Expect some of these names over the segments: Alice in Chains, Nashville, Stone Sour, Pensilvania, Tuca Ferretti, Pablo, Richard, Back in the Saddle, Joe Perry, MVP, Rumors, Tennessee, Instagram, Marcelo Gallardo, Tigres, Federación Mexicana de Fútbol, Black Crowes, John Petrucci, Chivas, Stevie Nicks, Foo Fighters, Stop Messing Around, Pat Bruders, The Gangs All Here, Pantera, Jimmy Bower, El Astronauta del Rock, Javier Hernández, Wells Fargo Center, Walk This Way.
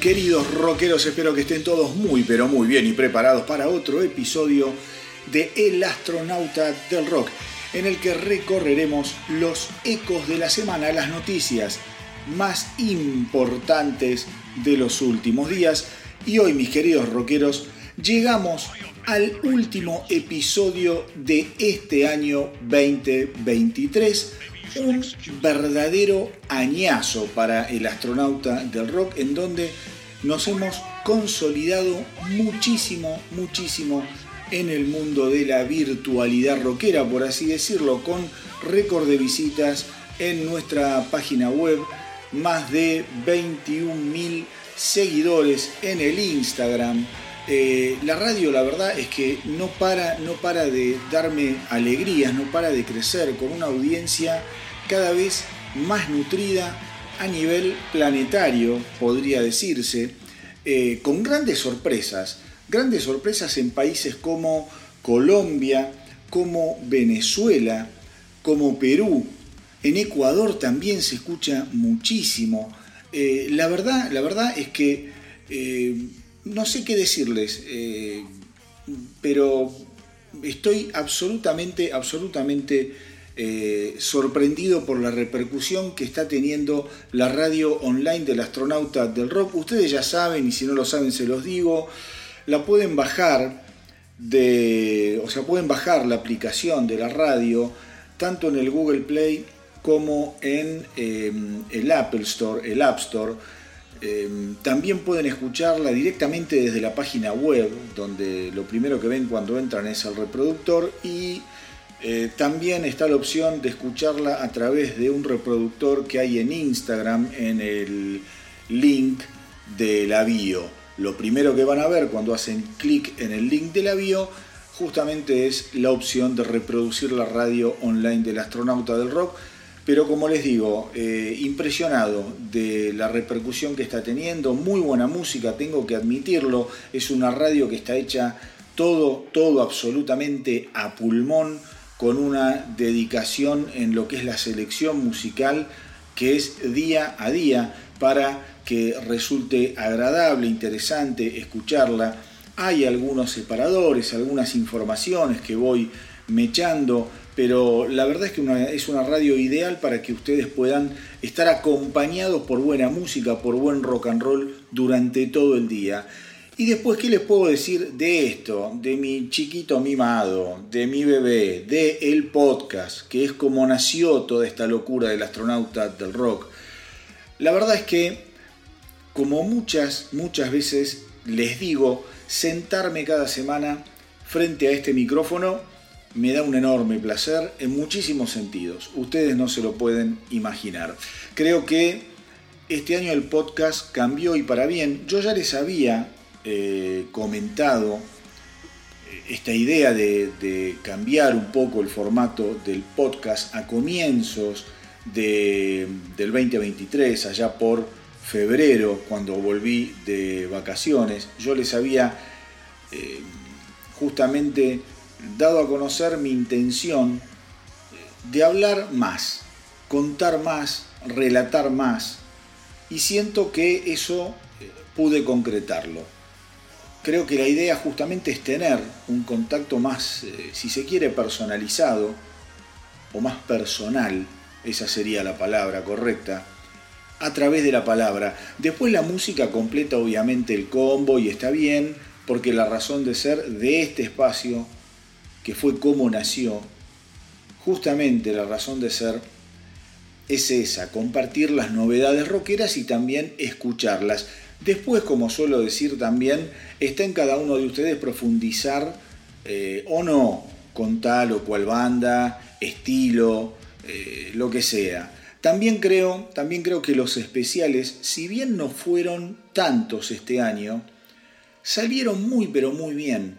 Queridos rockeros, espero que estén todos muy pero muy bien y preparados para otro episodio de El Astronauta del Rock, en el que recorreremos los ecos de la semana, las noticias más importantes de los últimos días. Y hoy, mis queridos rockeros, llegamos al último episodio de este año 2023. Un verdadero añazo para El Astronauta del Rock, en donde nos hemos consolidado muchísimo en el mundo de la virtualidad rockera, por así decirlo, con récord de visitas en nuestra página web, más de 21.000 seguidores en el Instagram. La radio, la verdad es que no para de darme alegrías, no para de crecer, con una audiencia cada vez más nutrida a nivel planetario, podría decirse, con grandes sorpresas en países como Colombia, como Venezuela, como Perú. En Ecuador también se escucha muchísimo. La verdad es que no sé qué decirles, pero estoy absolutamente sorprendido por la repercusión que está teniendo la radio online del Astronauta del Rock. Ustedes ya saben, y si no lo saben se los digo, la pueden bajar pueden bajar la aplicación de la radio tanto en el Google Play como en el Apple Store, el App Store. También pueden escucharla directamente desde la página web, donde lo primero que ven cuando entran es el reproductor, y también está la opción de escucharla a través de un reproductor que hay en Instagram, en el link de la bio. Lo primero que van a ver cuando hacen clic en el link de la bio justamente es la opción de reproducir la radio online del Astronauta del Rock. Pero como les digo, impresionado de la repercusión que está teniendo. Muy buena música, tengo que admitirlo. Es una radio que está hecha todo absolutamente a pulmón, con una dedicación en lo que es la selección musical, que es día a día, para que resulte agradable, interesante escucharla. Hay algunos separadores, algunas informaciones que voy mechando, pero la verdad es que es una radio ideal para que ustedes puedan estar acompañados por buena música, por buen rock and roll durante todo el día. Y después, ¿qué les puedo decir de esto? De mi chiquito mimado, de mi bebé, de el podcast, que es como nació toda esta locura del Astronauta del Rock. La verdad es que, como muchas veces les digo, sentarme cada semana frente a este micrófono me da un enorme placer en muchísimos sentidos. Ustedes no se lo pueden imaginar. Creo que este año el podcast cambió, y para bien. Yo ya les había comentado esta idea de cambiar un poco el formato del podcast a comienzos del 2023, allá por febrero, cuando volví de vacaciones. Yo les había justamente dado a conocer mi intención de hablar más, contar más, relatar más, y siento que eso pude concretarlo. Creo que la idea justamente es tener un contacto más, si se quiere, personalizado o más personal, esa sería la palabra correcta, a través de la palabra. Después la música completa obviamente el combo, y está bien, porque la razón de ser de este espacio, que fue como nació, justamente la razón de ser es esa: compartir las novedades rockeras y también escucharlas. Después, como suelo decir también, está en cada uno de ustedes profundizar o no con tal o cual banda, estilo, lo que sea. También creo que los especiales, si bien no fueron tantos este año, salieron muy pero muy bien.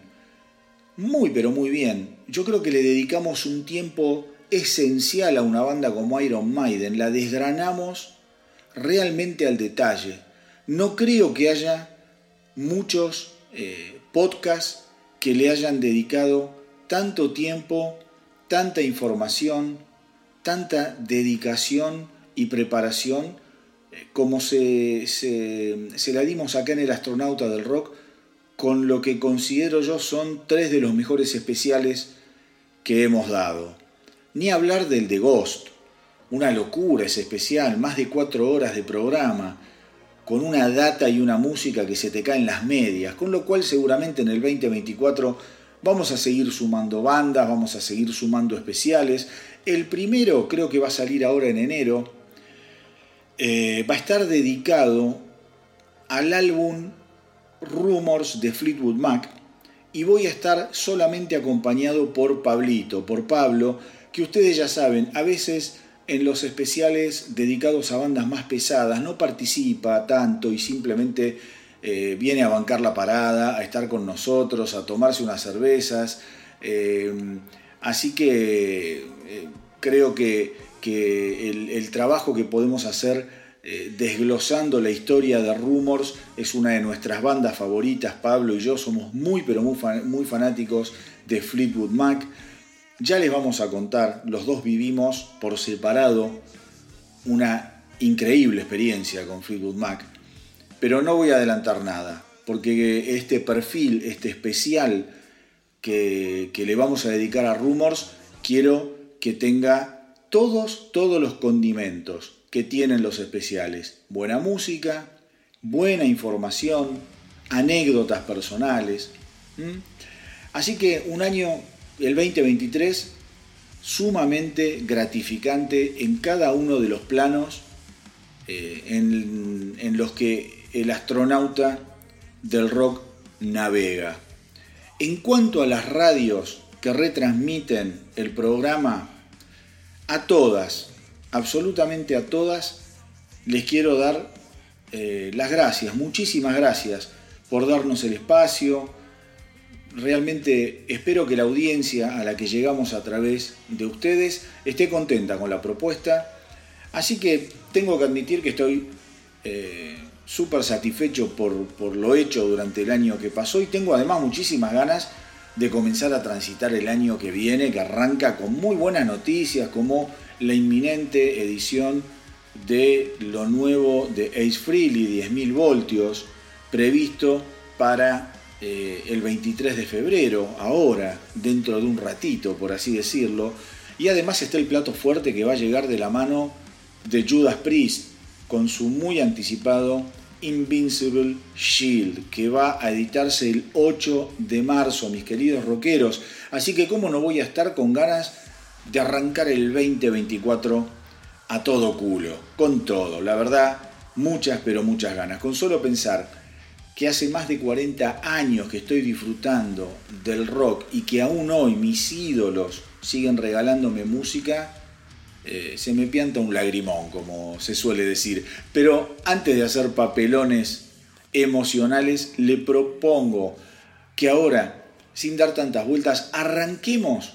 muy pero muy bien. Yo creo que le dedicamos un tiempo esencial a una banda como Iron Maiden, la desgranamos realmente al detalle. No creo que haya muchos podcasts que le hayan dedicado tanto tiempo, tanta información, tanta dedicación y preparación como se la dimos acá en El Astronauta del Rock, con lo que considero yo son tres de los mejores especiales que hemos dado. Ni hablar del The Ghost, una locura ese especial, más de 4 horas de programa, con una data y una música que se te caen las medias, con lo cual seguramente en el 2024 vamos a seguir sumando bandas, vamos a seguir sumando especiales. El primero creo que va a salir ahora en enero, va a estar dedicado al álbum Rumors de Fleetwood Mac, y voy a estar solamente acompañado por Pablito, por Pablo, que ustedes ya saben, a veces en los especiales dedicados a bandas más pesadas no participa tanto y simplemente viene a bancar la parada, a estar con nosotros, a tomarse unas cervezas. Así que creo que el trabajo que podemos hacer desglosando la historia de Rumors es una de nuestras bandas favoritas. Pablo y yo somos muy pero muy fanáticos de Fleetwood Mac. Ya les vamos a contar, los dos vivimos por separado una increíble experiencia con Fleetwood Mac. Pero no voy a adelantar nada, porque este perfil, este especial que le vamos a dedicar a Rumors, quiero que tenga todos los condimentos que tienen los especiales. Buena música, buena información, anécdotas personales. Así que un año... el 2023 sumamente gratificante en cada uno de los planos en los que el astronauta del rock navega. En cuanto a las radios que retransmiten el programa, a todas, absolutamente a todas, les quiero dar las gracias, muchísimas gracias por darnos el espacio. Realmente espero que la audiencia a la que llegamos a través de ustedes esté contenta con la propuesta. Así que tengo que admitir que estoy súper satisfecho por lo hecho durante el año que pasó, y tengo además muchísimas ganas de comenzar a transitar el año que viene, que arranca con muy buenas noticias, como la inminente edición de lo nuevo de Ace Frehley, 10.000 voltios, previsto para... el 23 de febrero, ahora, dentro de un ratito, por así decirlo. Y además está el plato fuerte que va a llegar de la mano de Judas Priest con su muy anticipado Invincible Shield, que va a editarse el 8 de marzo, mis queridos rockeros. Así que cómo no voy a estar con ganas de arrancar el 2024 a todo culo, con todo, la verdad, muchas pero muchas ganas, con solo pensar que hace más de 40 años que estoy disfrutando del rock y que aún hoy mis ídolos siguen regalándome música, se me pianta un lagrimón, como se suele decir. Pero antes de hacer papelones emocionales, le propongo que ahora, sin dar tantas vueltas, arranquemos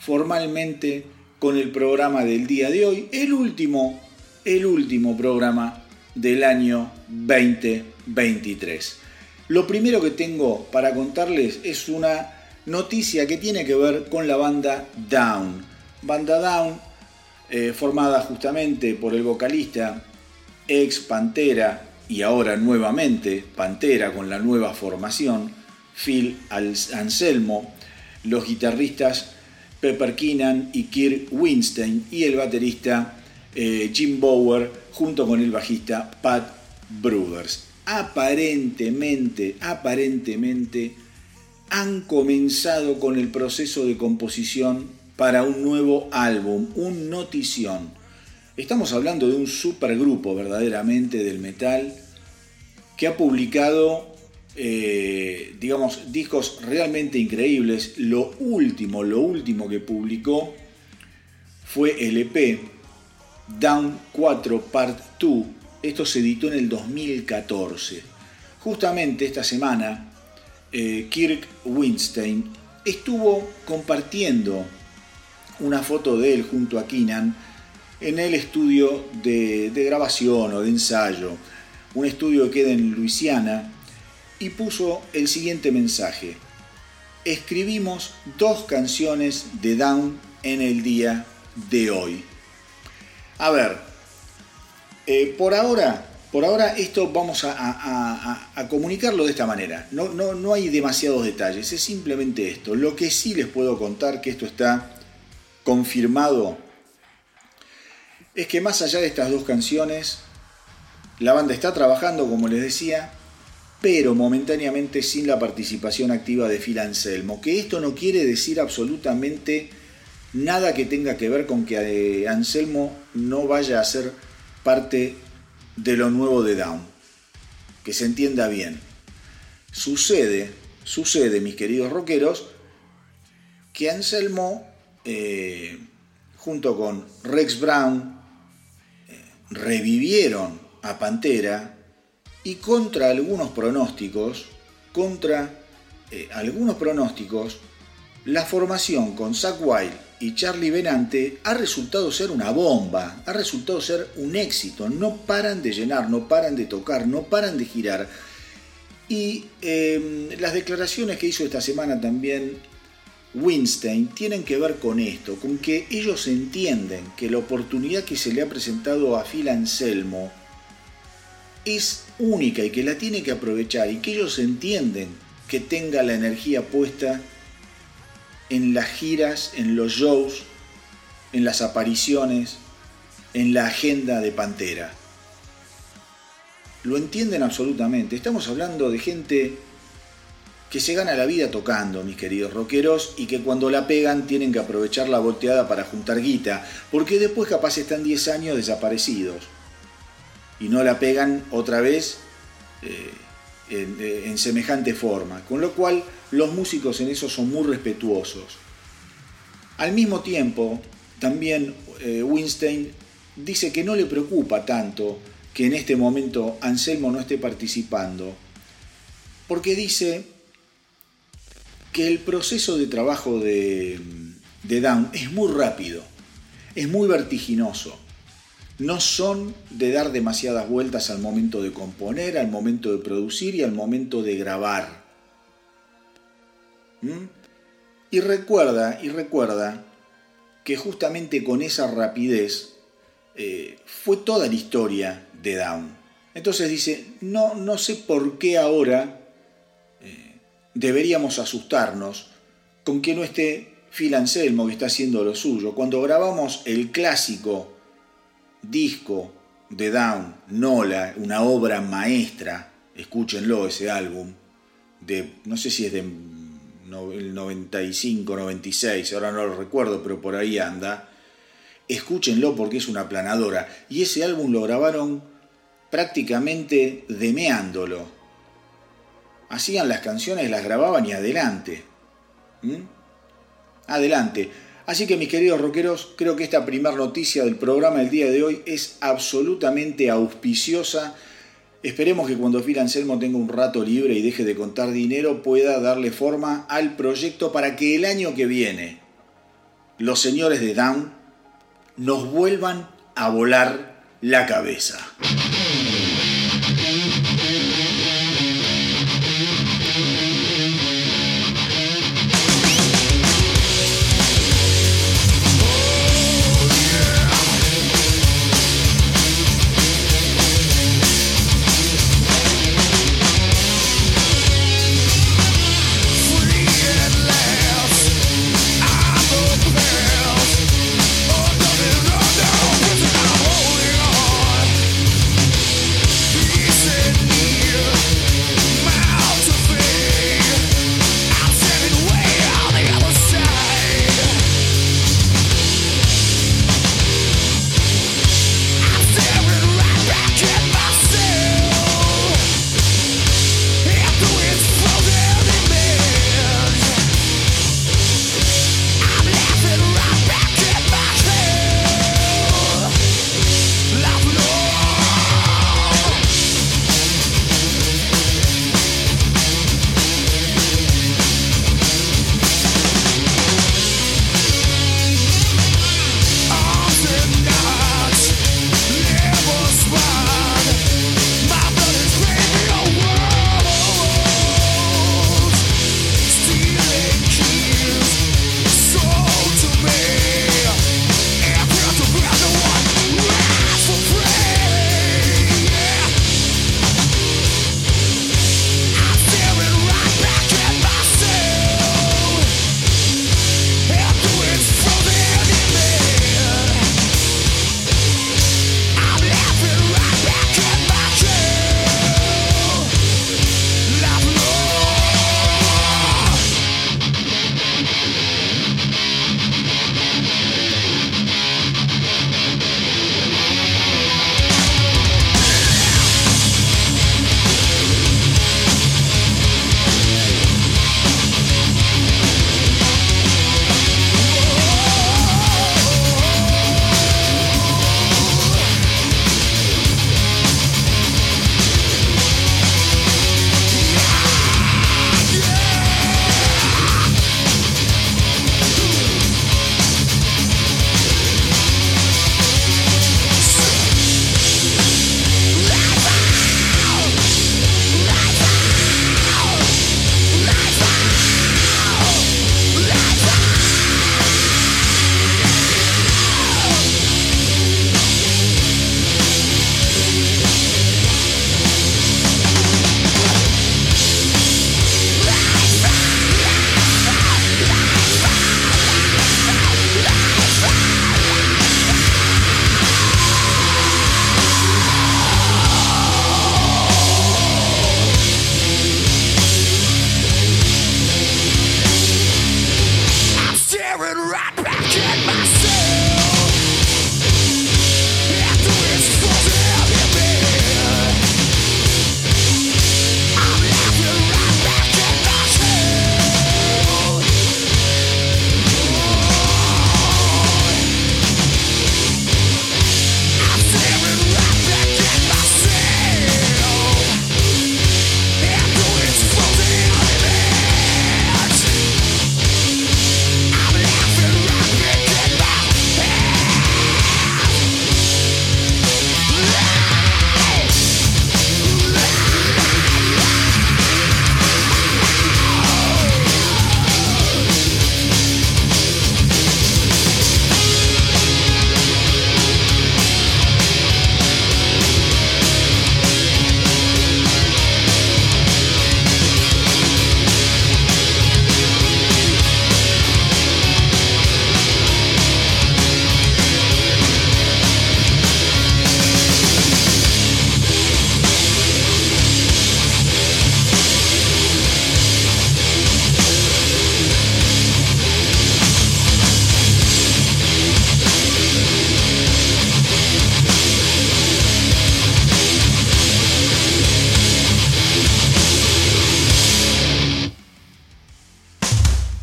formalmente con el programa del día de hoy, el último programa del año 2023. Lo primero que tengo para contarles es una noticia que tiene que ver con la banda Down. Banda Down, formada justamente por el vocalista ex Pantera y ahora nuevamente Pantera con la nueva formación, Phil Anselmo, los guitarristas Pepper Keenan y Kirk Windstein y el baterista Jimmy Bower, junto con el bajista Pat Bruders. Aparentemente han comenzado con el proceso de composición para un nuevo álbum, un notición. Estamos hablando de un supergrupo verdaderamente del metal que ha publicado, discos realmente increíbles. Lo último que publicó fue el EP Down 4 Part 2. Esto se editó en el 2014. Justamente esta semana, Kirk Windstein estuvo compartiendo una foto de él junto a Keenan en el estudio de grabación o de ensayo, un estudio que queda en Luisiana, y puso el siguiente mensaje: escribimos 2 canciones de Down en el día de hoy. A ver, por ahora esto vamos a comunicarlo de esta manera. No hay demasiados detalles, es simplemente esto. Lo que sí les puedo contar, que esto está confirmado, es que más allá de estas 2 canciones, la banda está trabajando, como les decía, pero momentáneamente sin la participación activa de Phil Anselmo. Que esto no quiere decir absolutamente nada que tenga que ver con que Anselmo no vaya a ser parte de lo nuevo de Down. Que se entienda bien. Sucede, mis queridos rockeros, que Anselmo, junto con Rex Brown, revivieron a Pantera, y contra algunos pronósticos, la formación con Zakk Wylde y Charlie Benante ha resultado ser una bomba, ha resultado ser un éxito. No paran de llenar, no paran de tocar, no paran de girar. Y las declaraciones que hizo esta semana también Windstein tienen que ver con esto, con que ellos entienden que la oportunidad que se le ha presentado a Phil Anselmo es única y que la tiene que aprovechar, y que ellos entienden que tenga la energía puesta en las giras, en los shows, en las apariciones, en la agenda de Pantera. Lo entienden absolutamente. Estamos hablando de gente que se gana la vida tocando, mis queridos rockeros, y que cuando la pegan tienen que aprovechar la volteada para juntar guita, porque después capaz están 10 años desaparecidos y no la pegan otra vez en semejante forma. Con lo cual los músicos en eso son muy respetuosos. Al mismo tiempo, también Windstein dice que no le preocupa tanto que en este momento Anselmo no esté participando, porque dice que el proceso de trabajo de Down es muy rápido, es muy vertiginoso. No son de dar demasiadas vueltas al momento de componer, al momento de producir y al momento de grabar. Y recuerda que justamente con esa rapidez fue toda la historia de Down. Entonces dice, no sé por qué ahora deberíamos asustarnos con que no esté Phil Anselmo, que está haciendo lo suyo. Cuando grabamos el clásico disco de Down, Nola, una obra maestra, escúchenlo, ese álbum, de no sé si es de el 95, 96, ahora no lo recuerdo, pero por ahí anda. Escúchenlo porque es una aplanadora. Y ese álbum lo grabaron prácticamente demeándolo. Hacían las canciones, las grababan y adelante. Adelante. Así que, mis queridos rockeros, creo que esta primera noticia del programa del día de hoy es absolutamente auspiciosa. Esperemos que cuando Phil Anselmo tenga un rato libre y deje de contar dinero, pueda darle forma al proyecto para que el año que viene los señores de Down nos vuelvan a volar la cabeza.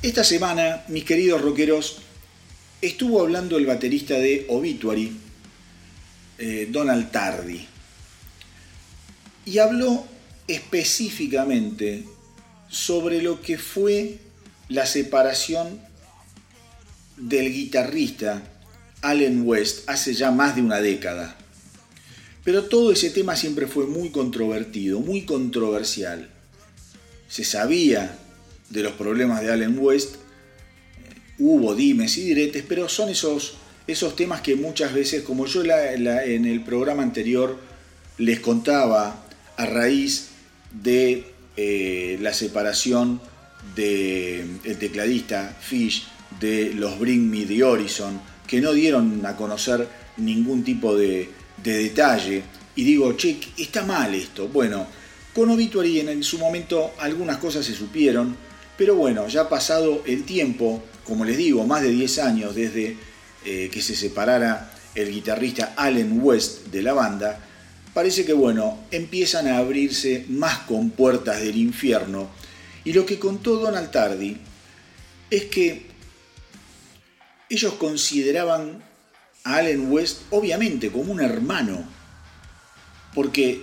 Esta semana, mis queridos rockeros, estuvo hablando el baterista de Obituary, Donald Tardy, y habló específicamente sobre lo que fue la separación del guitarrista Allen West hace ya más de una década. Pero todo ese tema siempre fue muy controvertido, muy controversial. Se sabía de los problemas de Allen West, hubo dimes y diretes, pero son esos temas que muchas veces, como yo en el programa anterior les contaba, a raíz de la separación del tecladista Fish de los Bring Me The Horizon, que no dieron a conocer ningún tipo de detalle, y digo, che, está mal esto. Bueno, con Obituary en su momento algunas cosas se supieron, pero bueno, ya ha pasado el tiempo, como les digo, más de 10 años desde que se separara el guitarrista Allen West de la banda. Parece que, bueno, empiezan a abrirse más compuertas del infierno. Y lo que contó Donald Tardy es que ellos consideraban a Allen West, obviamente, como un hermano. Porque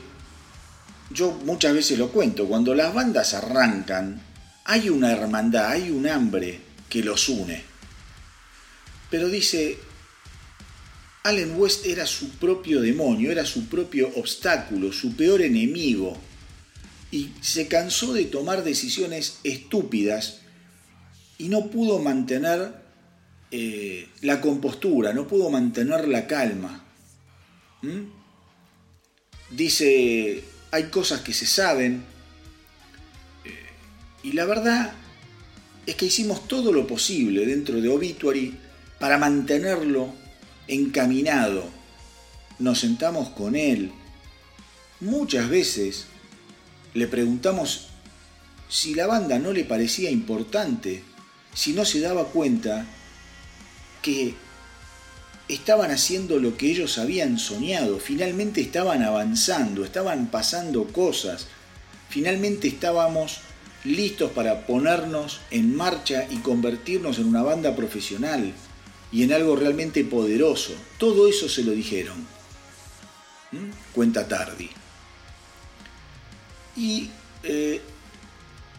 yo muchas veces lo cuento, cuando las bandas arrancan, hay una hermandad, hay un hambre que los une. Pero dice, Allen West era su propio demonio, era su propio obstáculo, su peor enemigo. Y se cansó de tomar decisiones estúpidas y no pudo mantener la compostura, no pudo mantener la calma. Dice, hay cosas que se saben, y la verdad es que hicimos todo lo posible dentro de Obituary para mantenerlo encaminado. Nos sentamos con él. Muchas veces le preguntamos si la banda no le parecía importante, si no se daba cuenta que estaban haciendo lo que ellos habían soñado, finalmente estaban avanzando, estaban pasando cosas, finalmente estábamos listos para ponernos en marcha y convertirnos en una banda profesional y en algo realmente poderoso. Todo eso se lo dijeron. Cuenta Tardy. Y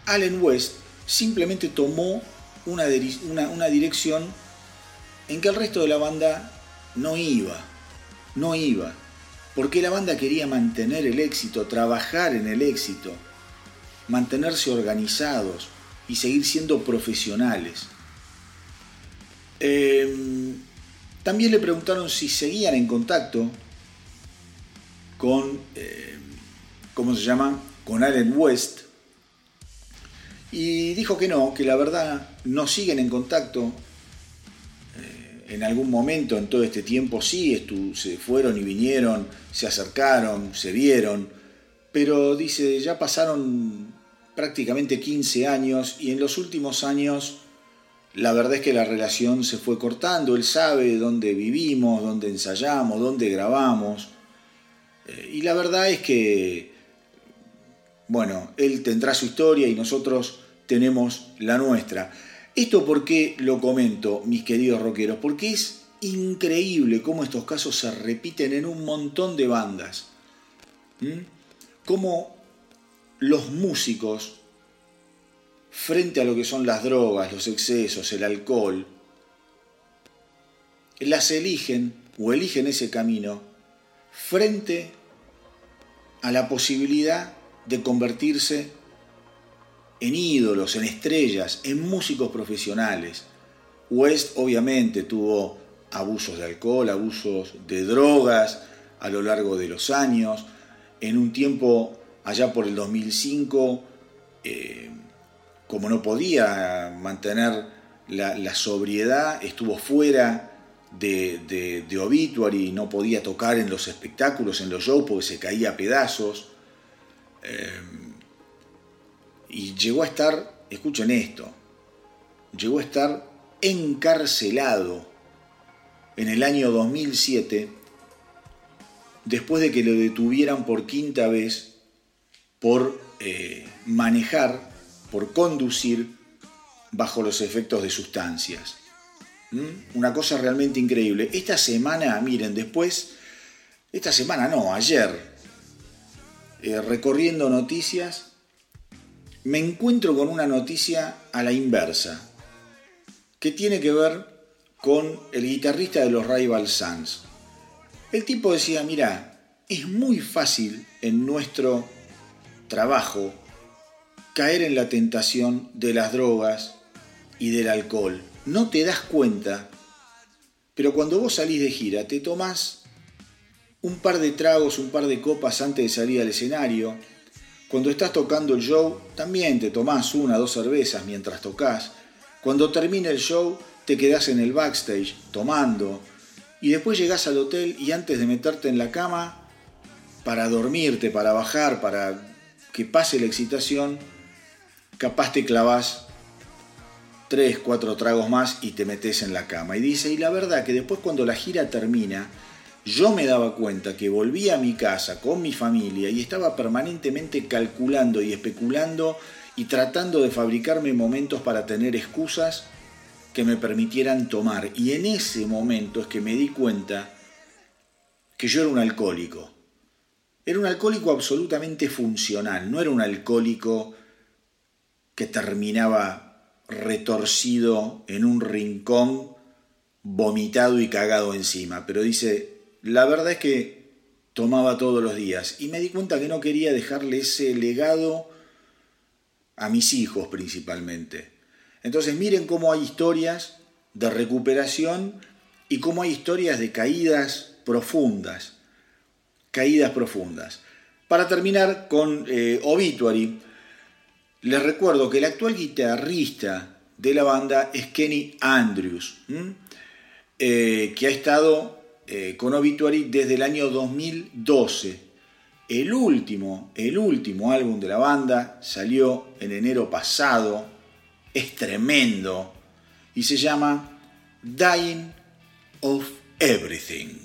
Allen West simplemente tomó una dirección en que el resto de la banda no iba, porque la banda quería mantener el éxito, trabajar en el éxito, mantenerse organizados y seguir siendo profesionales. También le preguntaron si seguían en contacto con con Allen West, y dijo que no, que la verdad no siguen en contacto. En algún momento en todo este tiempo sí, se fueron y vinieron, se acercaron, se vieron, pero dice, ya pasaron prácticamente 15 años y en los últimos años la verdad es que la relación se fue cortando. Él sabe dónde vivimos, dónde ensayamos, dónde grabamos, y la verdad es que, bueno, él tendrá su historia y nosotros tenemos la nuestra. Esto porque lo comento, mis queridos rockeros, porque es increíble cómo estos casos se repiten en un montón de bandas. Cómo los músicos, frente a lo que son las drogas, los excesos, el alcohol, las eligen o eligen ese camino frente a la posibilidad de convertirse en ídolos, en estrellas, en músicos profesionales. West obviamente tuvo abusos de alcohol, abusos de drogas a lo largo de los años. En un tiempo, allá por el 2005, como no podía mantener la sobriedad, estuvo fuera de Obituary, no podía tocar en los espectáculos, en los shows, porque se caía a pedazos. Y llegó a estar, escuchen esto, llegó a estar encarcelado en el año 2007, después de que lo detuvieran por quinta vez por manejar, por conducir bajo los efectos de sustancias. Una cosa realmente increíble. Esta semana, miren, después, esta semana no, ayer, recorriendo noticias, me encuentro con una noticia a la inversa, que tiene que ver con el guitarrista de los Rival Sons. El tipo decía, mirá, es muy fácil en nuestro trabajo caer en la tentación de las drogas y del alcohol. No te das cuenta, pero cuando vos salís de gira, te tomás un par de tragos, un par de copas antes de salir al escenario. Cuando estás tocando el show, también te tomás una o dos cervezas mientras tocas. Cuando termina el show, te quedás en el backstage tomando. Y después llegás al hotel y antes de meterte en la cama, para dormirte, para bajar, para que pase la excitación, capaz te clavás 3, 4 tragos más y te metés en la cama. Y dice, y la verdad que después cuando la gira termina, yo me daba cuenta que volvía a mi casa con mi familia y estaba permanentemente calculando y especulando y tratando de fabricarme momentos para tener excusas que me permitieran tomar. Y en ese momento es que me di cuenta que yo era un alcohólico. Era un alcohólico absolutamente funcional, no era un alcohólico que terminaba retorcido en un rincón, vomitado y cagado encima. Pero dice, la verdad es que tomaba todos los días y me di cuenta que no quería dejarle ese legado a mis hijos principalmente. Entonces miren cómo hay historias de recuperación y cómo hay historias de caídas profundas. Caídas profundas. Para terminar con Obituary, les recuerdo que el actual guitarrista de la banda es Kenny Andrews, que ha estado con Obituary desde el año 2012. El último álbum de la banda salió en enero pasado, es tremendo, y se llama Dying of Everything.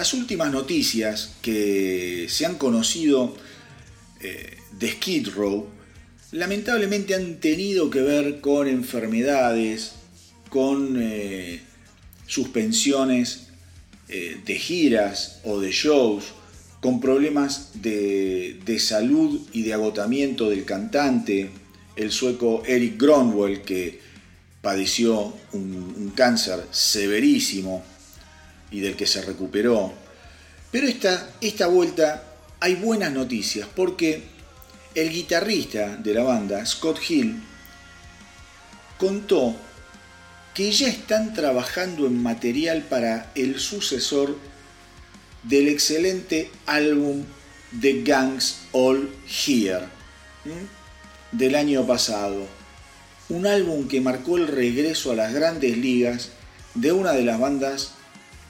Las últimas noticias que se han conocido de Skid Row lamentablemente han tenido que ver con enfermedades, con suspensiones de giras o de shows, con problemas de salud y de agotamiento del cantante, el sueco Eric Gronwall, que padeció un cáncer severísimo y del que se recuperó. Pero esta vuelta hay buenas noticias, porque el guitarrista de la banda, Scott Hill, contó que ya están trabajando en material para el sucesor del excelente álbum The Gangs All Here del año pasado. Un álbum que marcó el regreso a las grandes ligas de una de las bandas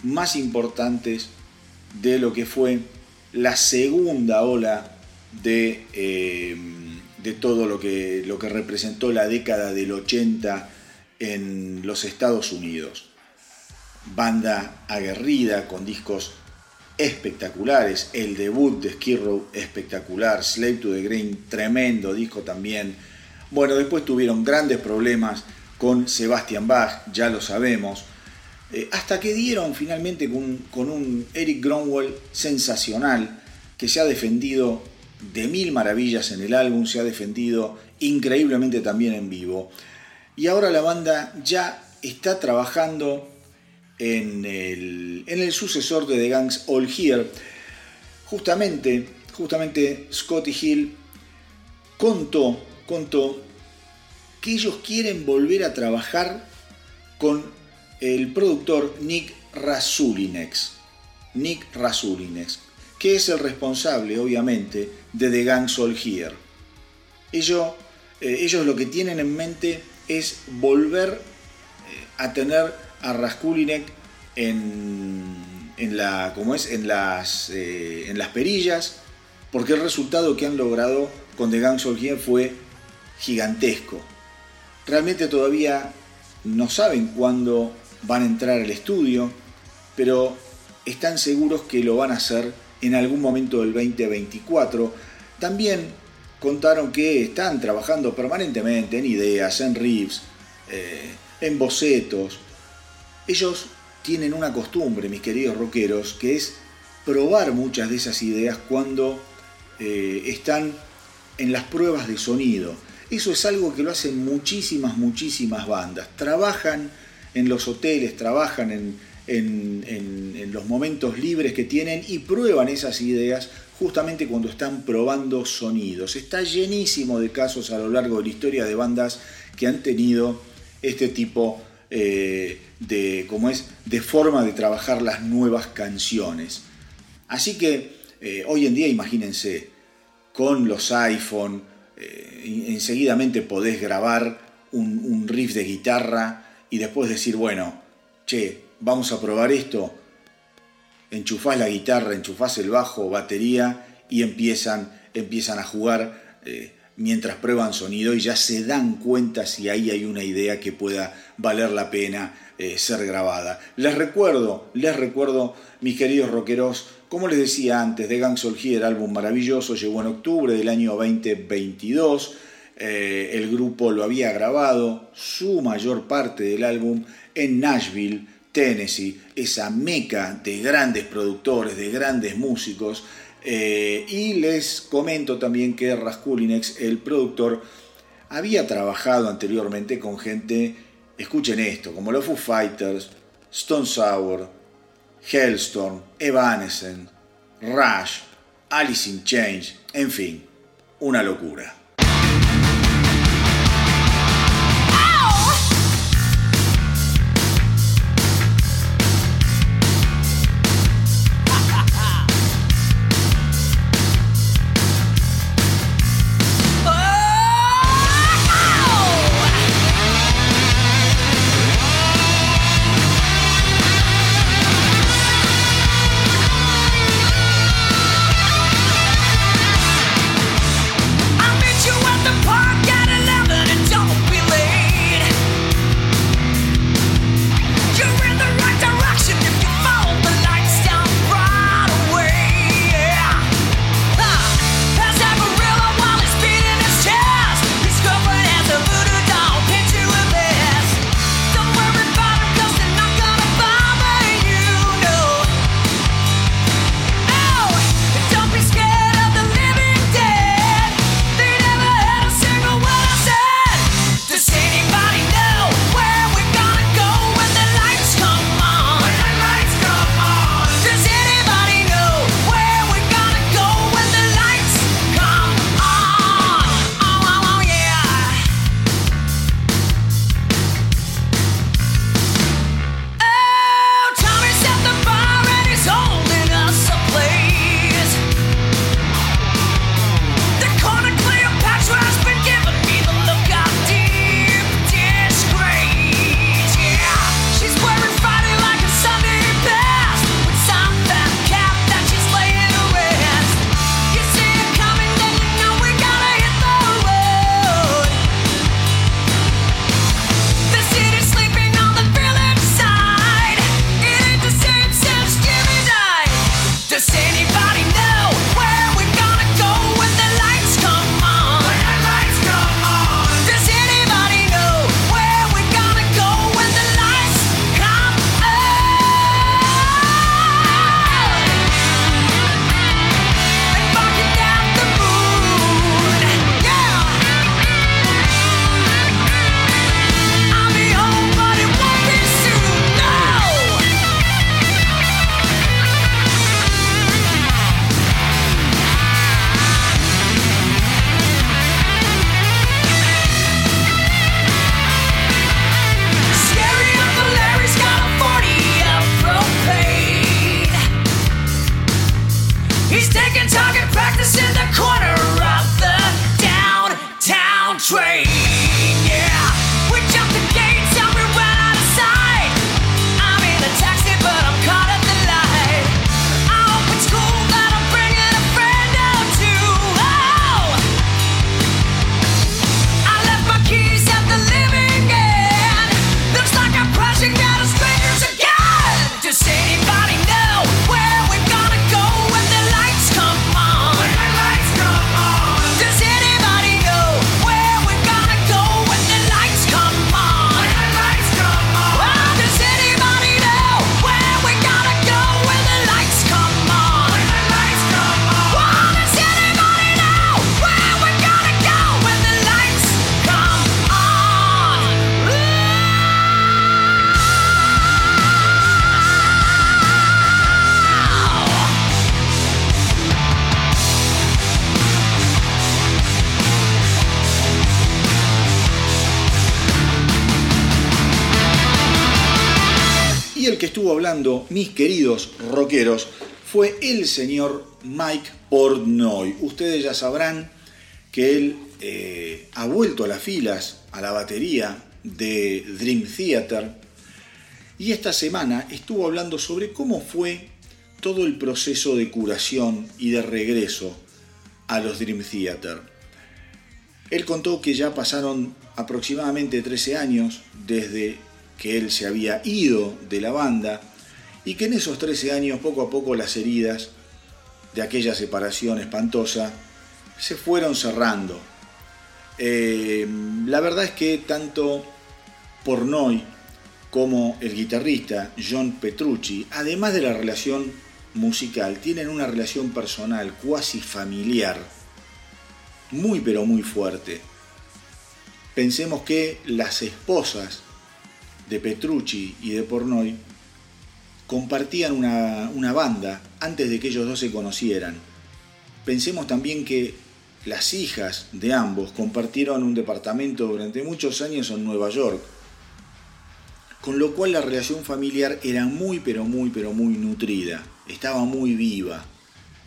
más importantes de lo que fue la segunda ola de todo lo que representó la década del 80 en los Estados Unidos. Banda aguerrida con discos espectaculares, el debut de Skid Row espectacular, Slave to the Grain, tremendo disco también. Bueno, después tuvieron grandes problemas con Sebastian Bach, ya lo sabemos, hasta que dieron finalmente con un Eric Gronwall sensacional, que se ha defendido de mil maravillas en el álbum, se ha defendido increíblemente también en vivo. Y ahora la banda ya está trabajando en el sucesor de The Gangs All Here. Justamente Scotty Hill contó que ellos quieren volver a trabajar con el productor Nick Rasulinex, que es el responsable, obviamente, de The Gangs All Here. Ellos lo que tienen en mente es volver a tener a Rasulinex en las perillas, porque el resultado que han logrado con The Gangs All Here fue gigantesco. Realmente todavía no saben cuándo van a entrar al estudio, pero están seguros que lo van a hacer en algún momento del 2024. También contaron que están trabajando permanentemente en ideas, en riffs, en bocetos. Ellos tienen una costumbre, mis queridos rockeros, que es probar muchas de esas ideas cuando están en las pruebas de sonido. Eso es algo que lo hacen muchísimas bandas. Trabajan en los hoteles, trabajan en los momentos libres que tienen y prueban esas ideas justamente cuando están probando sonidos. Está llenísimo de casos a lo largo de la historia de bandas que han tenido este tipo de forma de trabajar las nuevas canciones. Así que hoy en día, imagínense, con los iPhone, enseguidamente podés grabar un riff de guitarra y después decir, bueno, che, vamos a probar esto. Enchufás la guitarra, enchufás el bajo, batería, y empiezan a jugar mientras prueban sonido, y ya se dan cuenta si ahí hay una idea que pueda valer la pena ser grabada. Les recuerdo, mis queridos rockeros, como les decía antes, The Gangs All Here, álbum maravilloso, llegó en octubre del año 2022. El grupo lo había grabado, su mayor parte del álbum, en Nashville, Tennessee, esa meca de grandes productores, de grandes músicos. Y les comento también que Rasulinex, el productor, había trabajado anteriormente con gente, escuchen esto, como los Foo Fighters, Stone Sour, Hellstorm, Evanescence, Rush, Alice in Chains, en fin, una locura. hablando, mis queridos rockeros, fue el señor Mike Portnoy. Ustedes ya sabrán que él ha vuelto a las filas, a la batería de Dream Theater, y esta semana estuvo hablando sobre cómo fue todo el proceso de curación y de regreso a los Dream Theater. Él contó que ya pasaron aproximadamente 13 años desde que él se había ido de la banda y que en esos 13 años poco a poco las heridas de aquella separación espantosa se fueron cerrando. La verdad es que tanto Portnoy como el guitarrista John Petrucci, además de la relación musical, tienen una relación personal, cuasi familiar, muy pero muy fuerte. Pensemos que las esposas de Petrucci y de Portnoy compartían una banda antes de que ellos dos se conocieran. Pensemos también que las hijas de ambos compartieron un departamento durante muchos años en Nueva York, con lo cual la relación familiar era muy pero muy pero muy nutrida, estaba muy viva.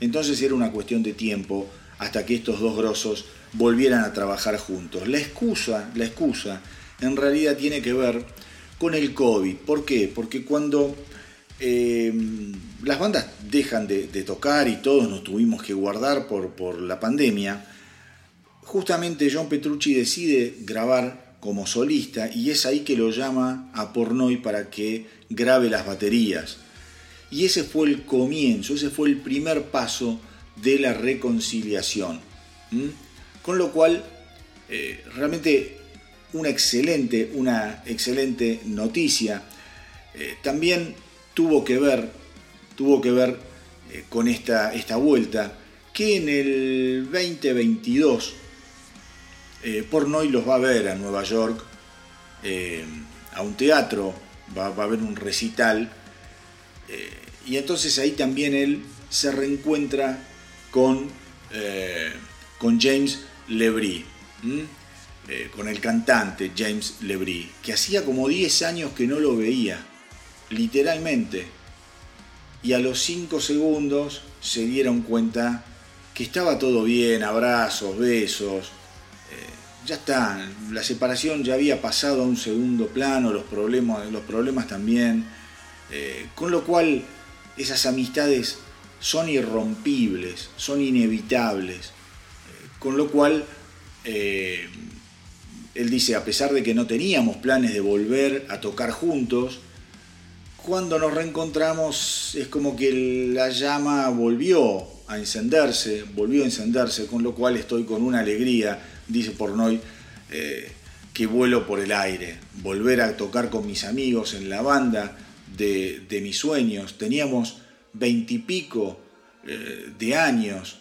Entonces era una cuestión de tiempo hasta que estos dos grosos volvieran a trabajar juntos. La excusa en realidad tiene que ver con el COVID. ¿Por qué? Porque cuando las bandas dejan de tocar y todos nos tuvimos que guardar por la pandemia, justamente John Petrucci decide grabar como solista y es ahí que lo llama a Portnoy para que grabe las baterías. Y ese fue el comienzo, ese fue el primer paso de la reconciliación. Con lo cual, realmente una excelente noticia. También tuvo que ver con esta vuelta, que en el 2022 Portnoy los va a ver a Nueva York, a un teatro, va a haber un recital, y entonces ahí también él se reencuentra con James LaBrie, con el cantante James LaBrie, que hacía como 10 años que no lo veía, literalmente, y a los 5 segundos se dieron cuenta que estaba todo bien, abrazos, besos, ya está, la separación ya había pasado a un segundo plano, los problemas también, con lo cual esas amistades son irrompibles, son inevitables, con lo cual él dice, a pesar de que no teníamos planes de volver a tocar juntos, cuando nos reencontramos es como que la llama volvió a encenderse, con lo cual estoy con una alegría, dice Portnoy, que vuelo por el aire, volver a tocar con mis amigos en la banda de mis sueños. Teníamos 20 y pico de años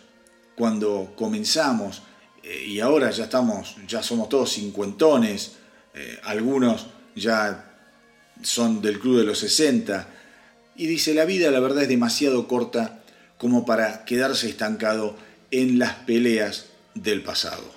cuando comenzamos, y ahora ya somos todos cincuentones, algunos ya son del club de los 60, y dice, la vida la verdad es demasiado corta como para quedarse estancado en las peleas del pasado.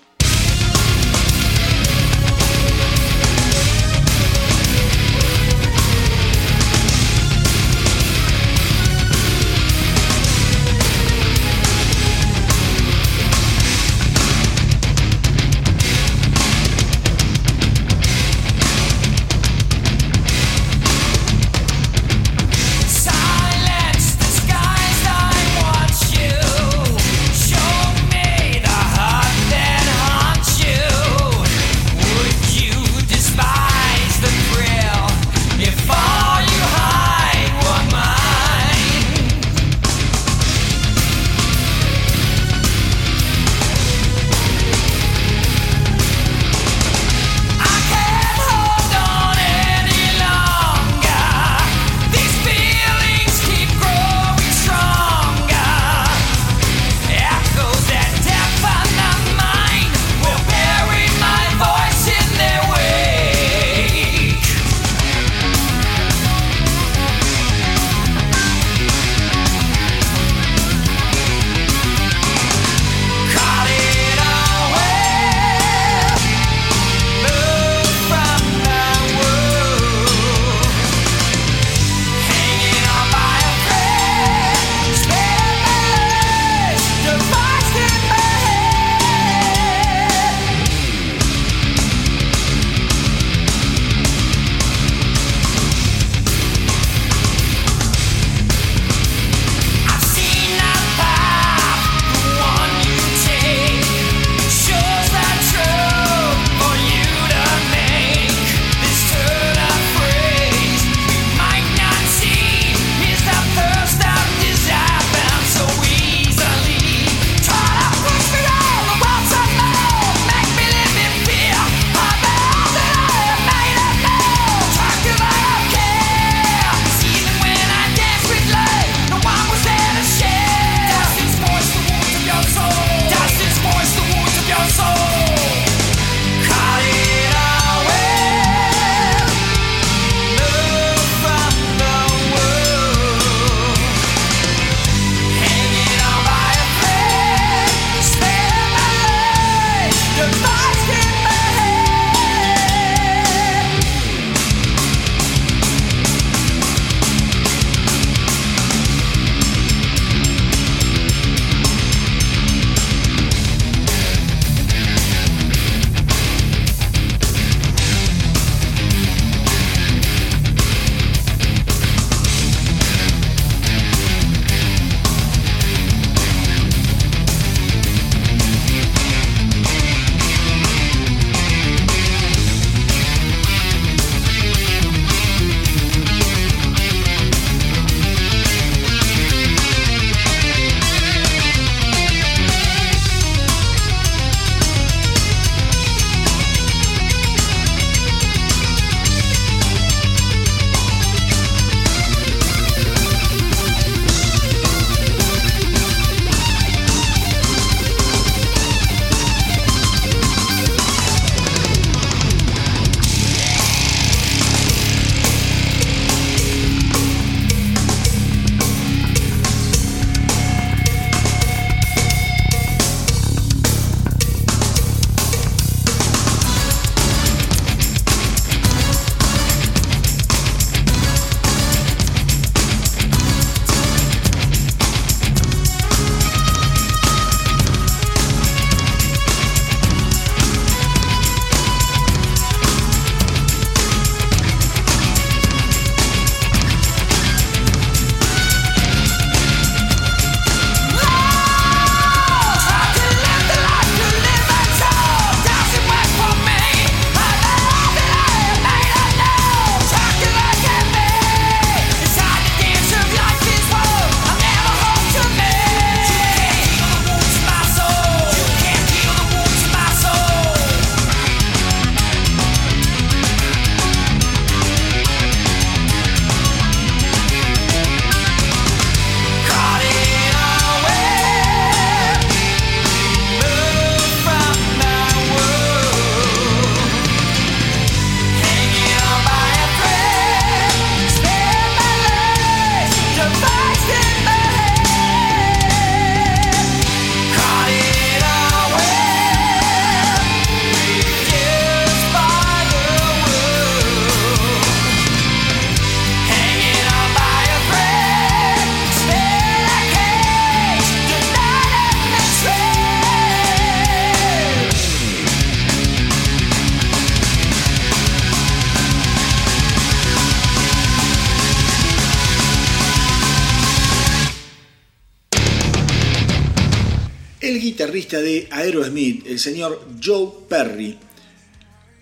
El guitarrista de Aerosmith, el señor Joe Perry,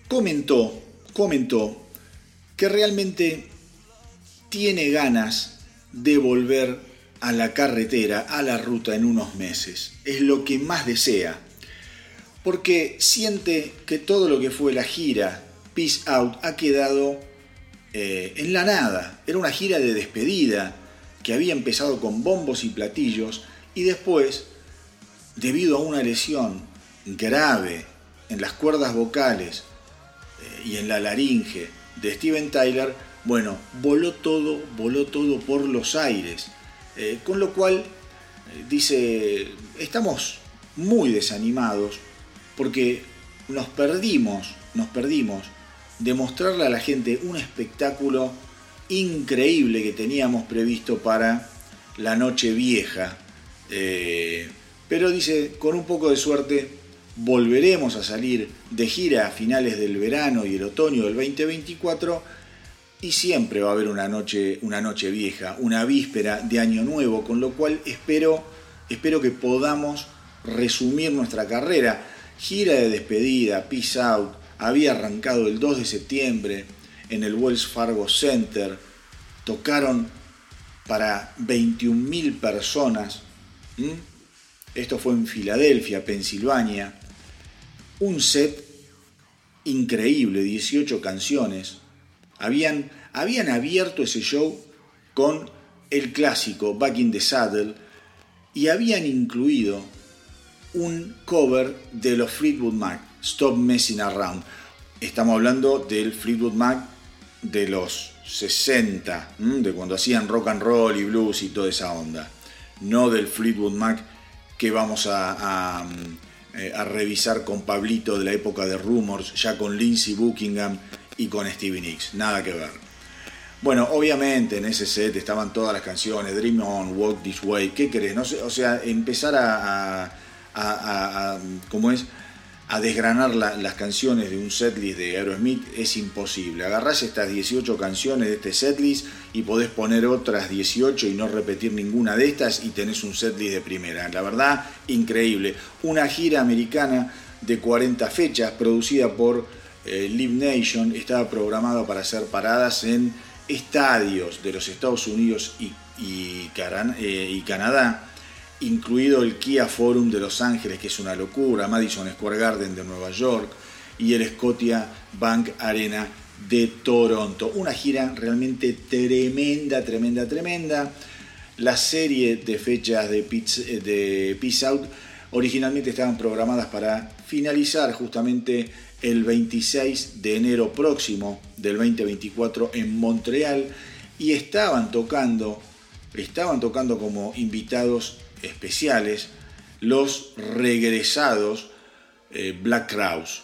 comentó que realmente tiene ganas de volver a la carretera, a la ruta en unos meses. Es lo que más desea, porque siente que todo lo que fue la gira Peace Out ha quedado en la nada. Era una gira de despedida que había empezado con bombos y platillos y después, debido a una lesión grave en las cuerdas vocales y en la laringe de Steven Tyler, bueno, voló todo por los aires, con lo cual dice, estamos muy desanimados porque nos perdimos de mostrarle a la gente un espectáculo increíble que teníamos previsto para la noche vieja, pero dice, con un poco de suerte volveremos a salir de gira a finales del verano y el otoño del 2024 y siempre va a haber una noche vieja, una víspera de Año Nuevo, con lo cual espero que podamos resumir nuestra carrera. Gira de despedida, Peace Out, había arrancado el 2 de septiembre en el Wells Fargo Center, tocaron para 21.000 personas, esto fue en Filadelfia, Pensilvania, un set increíble, 18 canciones, habían abierto ese show con el clásico Back in the Saddle y habían incluido un cover de los Fleetwood Mac, Stop Messing Around. Estamos hablando del Fleetwood Mac de los 60, de cuando hacían rock and roll y blues y toda esa onda, no del Fleetwood Mac que vamos a revisar con Pablito de la época de Rumors, ya con Lindsey Buckingham y con Stevie Nicks, nada que ver. Bueno, obviamente en ese set estaban todas las canciones, Dream On, Walk This Way, ¿qué querés? No sé, o sea, empezar a desgranar las canciones de un setlist de Aerosmith es imposible. Agarrás estas 18 canciones de este setlist y podés poner otras 18 y no repetir ninguna de estas y tenés un setlist de primera. La verdad, increíble. Una gira americana de 40 fechas producida por Live Nation, estaba programada para hacer paradas en estadios de los Estados Unidos y Canadá, incluido el Kia Forum de Los Ángeles, que es una locura, Madison Square Garden de Nueva York y el Scotiabank Arena de Toronto. Una gira realmente tremenda. La serie de fechas de Peace Out originalmente estaban programadas para finalizar justamente el 26 de enero próximo del 2024 en Montreal y estaban tocando como invitados especiales los regresados Black Crowes.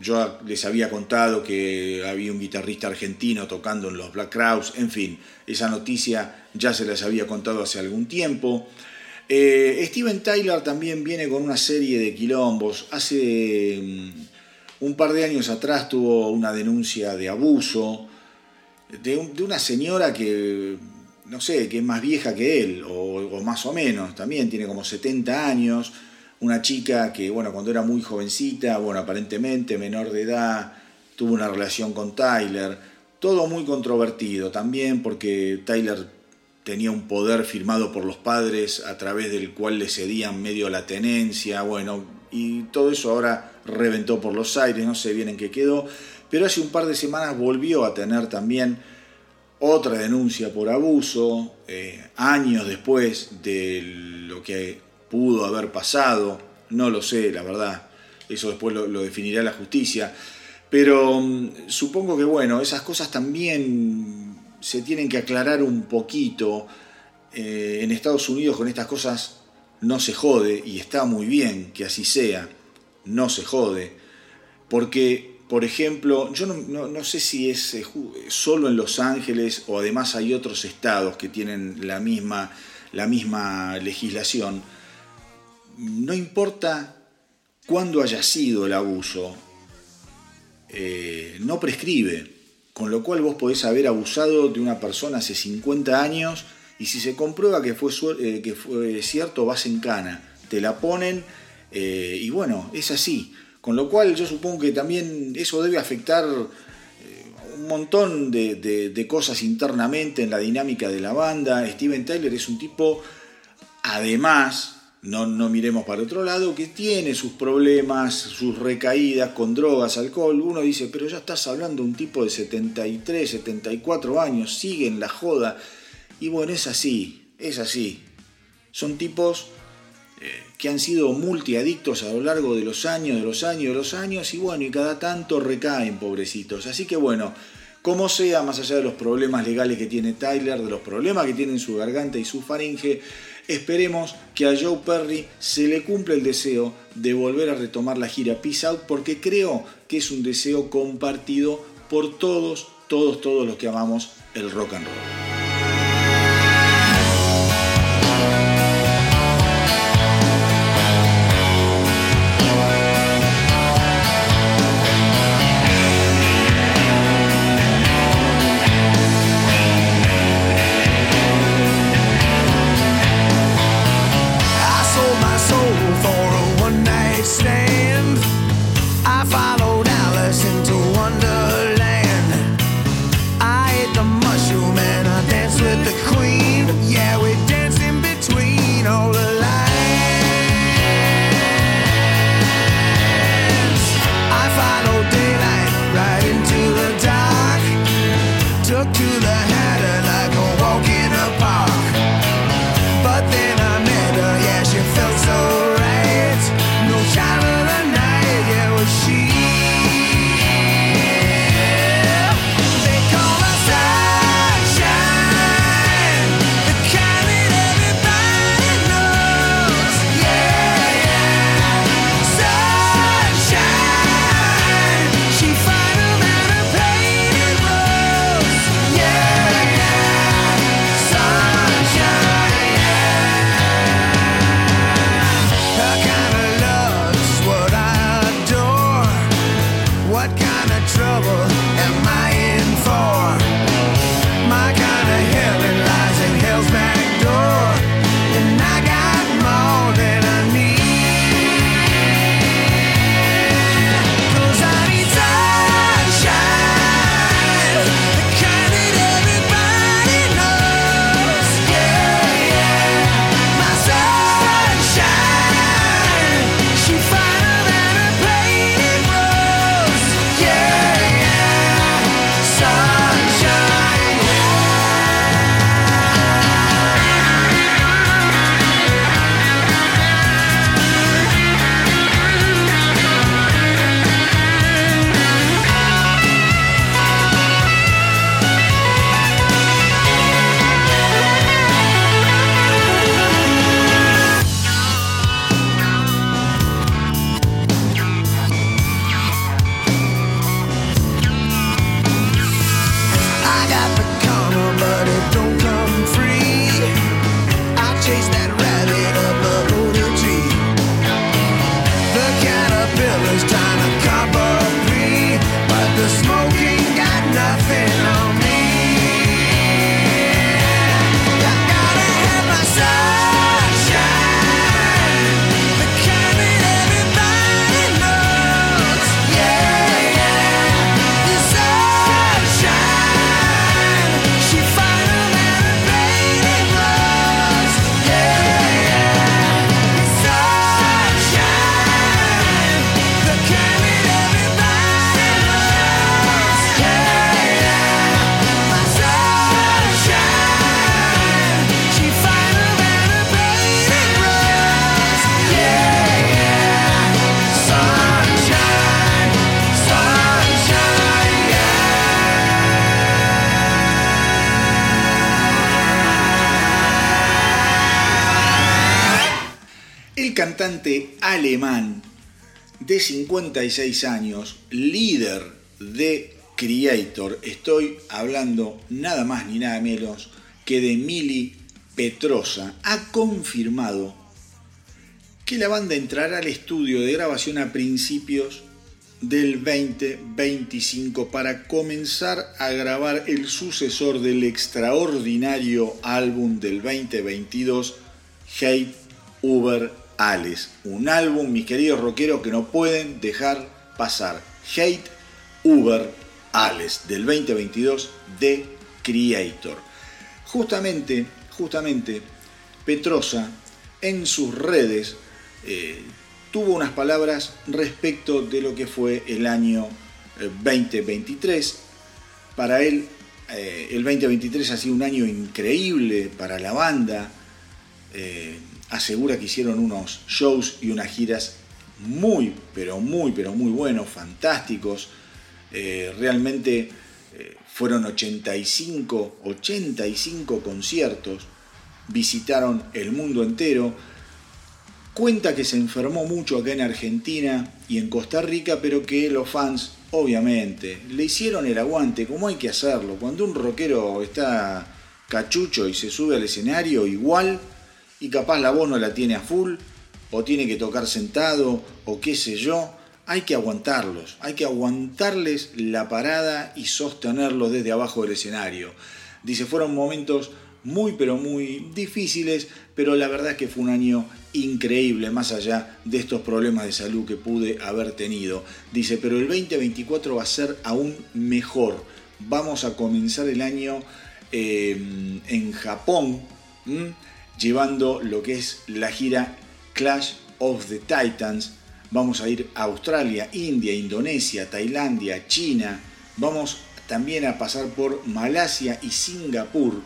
Yo les había contado que había un guitarrista argentino tocando en los Black Crowes, en fin, esa noticia ya se las había contado hace algún tiempo. Steven Tyler también viene con una serie de quilombos. Hace un par de años atrás tuvo una denuncia de abuso de una señora que no sé, que es más vieja que él, o más o menos, también tiene como 70 años, una chica que, bueno, cuando era muy jovencita, bueno, aparentemente menor de edad, tuvo una relación con Tyler, todo muy controvertido también, porque Tyler tenía un poder firmado por los padres, a través del cual le cedían medio la tenencia, bueno, y todo eso ahora reventó por los aires, no sé bien en qué quedó, pero hace un par de semanas volvió a tener también otra denuncia por abuso, años después de lo que pudo haber pasado, no lo sé, la verdad, eso después lo definirá la justicia, pero supongo que, bueno, esas cosas también se tienen que aclarar un poquito. En Estados Unidos con estas cosas no se jode, y está muy bien que así sea, no se jode, porque, por ejemplo, yo no sé si es solo en Los Ángeles o además hay otros estados que tienen la misma legislación. No importa cuándo haya sido el abuso, no prescribe. Con lo cual vos podés haber abusado de una persona hace 50 años y si se comprueba que fue cierto, vas en cana. te la ponen, y bueno, es así. Con lo cual yo supongo que también eso debe afectar un montón de cosas internamente en la dinámica de la banda. Steven Tyler es un tipo, además, no miremos para otro lado, que tiene sus problemas, sus recaídas con drogas, alcohol. Uno dice, pero ya estás hablando de un tipo de 73, 74 años, sigue en la joda. Y bueno, es así, es así. Son tipos que han sido multiadictos a lo largo de los años, y bueno, y cada tanto recaen, pobrecitos. Así que bueno, como sea, más allá de los problemas legales que tiene Tyler, de los problemas que tiene en su garganta y su faringe, esperemos que a Joe Perry se le cumpla el deseo de volver a retomar la gira Peace Out, porque creo que es un deseo compartido por todos los que amamos el rock and roll. Cantante alemán de 56 años, líder de Creator. Estoy hablando nada más ni nada menos que de Mili Petrosa. Ha confirmado que la banda entrará al estudio de grabación a principios del 2025 para comenzar a grabar el sucesor del extraordinario álbum del 2022, Hate Uber Ales, un álbum, mis queridos rockeros, que no pueden dejar pasar. Hate Uber Ales, del 2022 de Creator. Justamente, Petrosa en sus redes tuvo unas palabras respecto de lo que fue el año 2023. Para él, el 2023 ha sido un año increíble para la banda. Asegura que hicieron unos shows y unas giras muy buenos, fantásticos. Realmente fueron 85 conciertos, visitaron el mundo entero. Cuenta que se enfermó mucho acá en Argentina y en Costa Rica, pero que los fans, obviamente, le hicieron el aguante, como hay que hacerlo. Cuando un rockero está cachucho y se sube al escenario, igual, y capaz la voz no la tiene a full, o tiene que tocar sentado, o qué sé yo, hay que aguantarlos, hay que aguantarles la parada y sostenerlos desde abajo del escenario. Dice, fueron momentos muy difíciles, pero la verdad es que fue un año increíble, más allá de estos problemas de salud que pude haber tenido. Dice, pero el 2024 va a ser aún mejor. Vamos a comenzar el año en Japón, llevando lo que es la gira Clash of the Titans. Vamos a ir a Australia, India, Indonesia, Tailandia, China. Vamos también a pasar por Malasia y Singapur,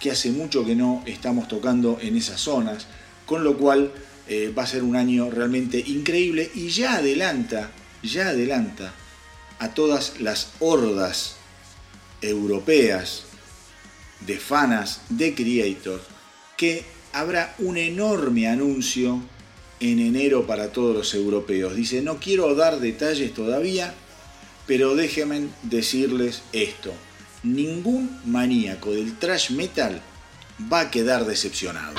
que hace mucho que no estamos tocando en esas zonas, con lo cual va a ser un año realmente increíble y ya adelanta a todas las hordas europeas de fanas de Creator que habrá un enorme anuncio en enero para todos los europeos. Dice, no quiero dar detalles todavía, pero déjenme decirles esto. Ningún maníaco del thrash metal va a quedar decepcionado.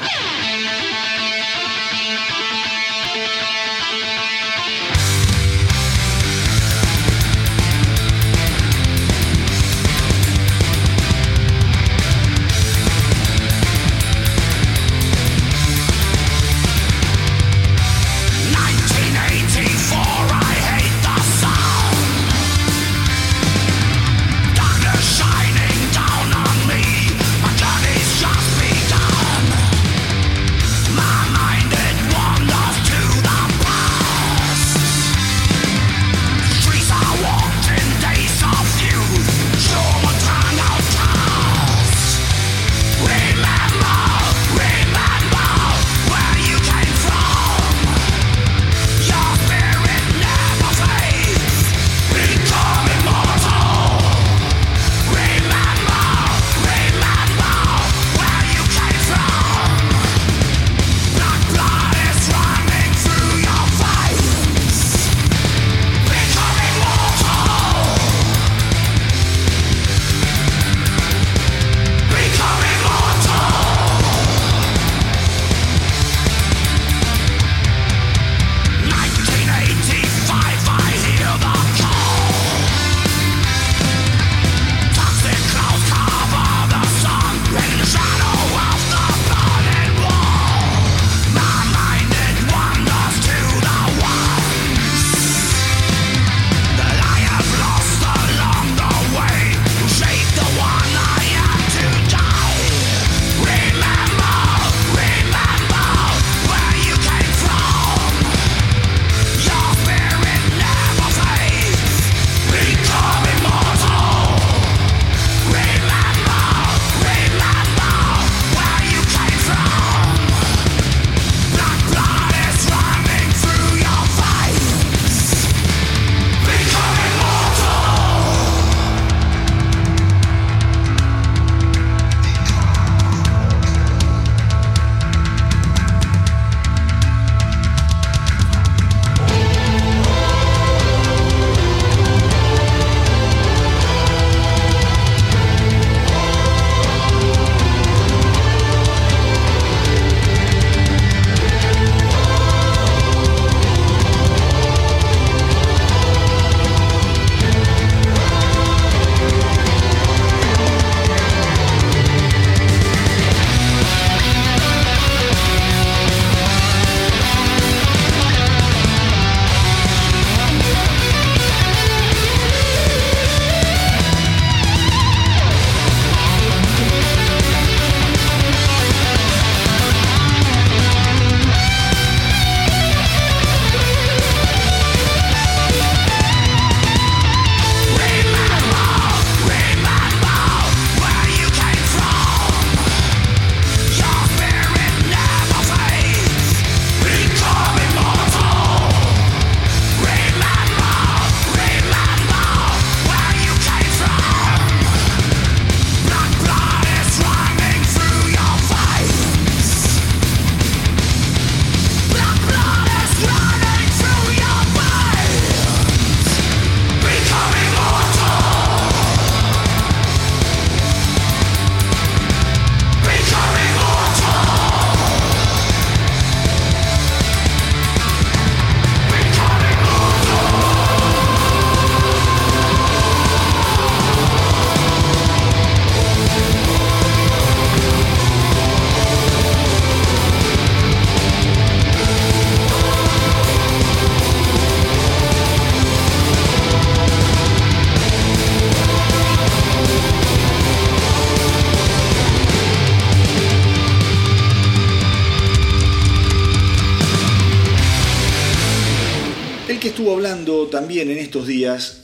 estuvo hablando también en estos días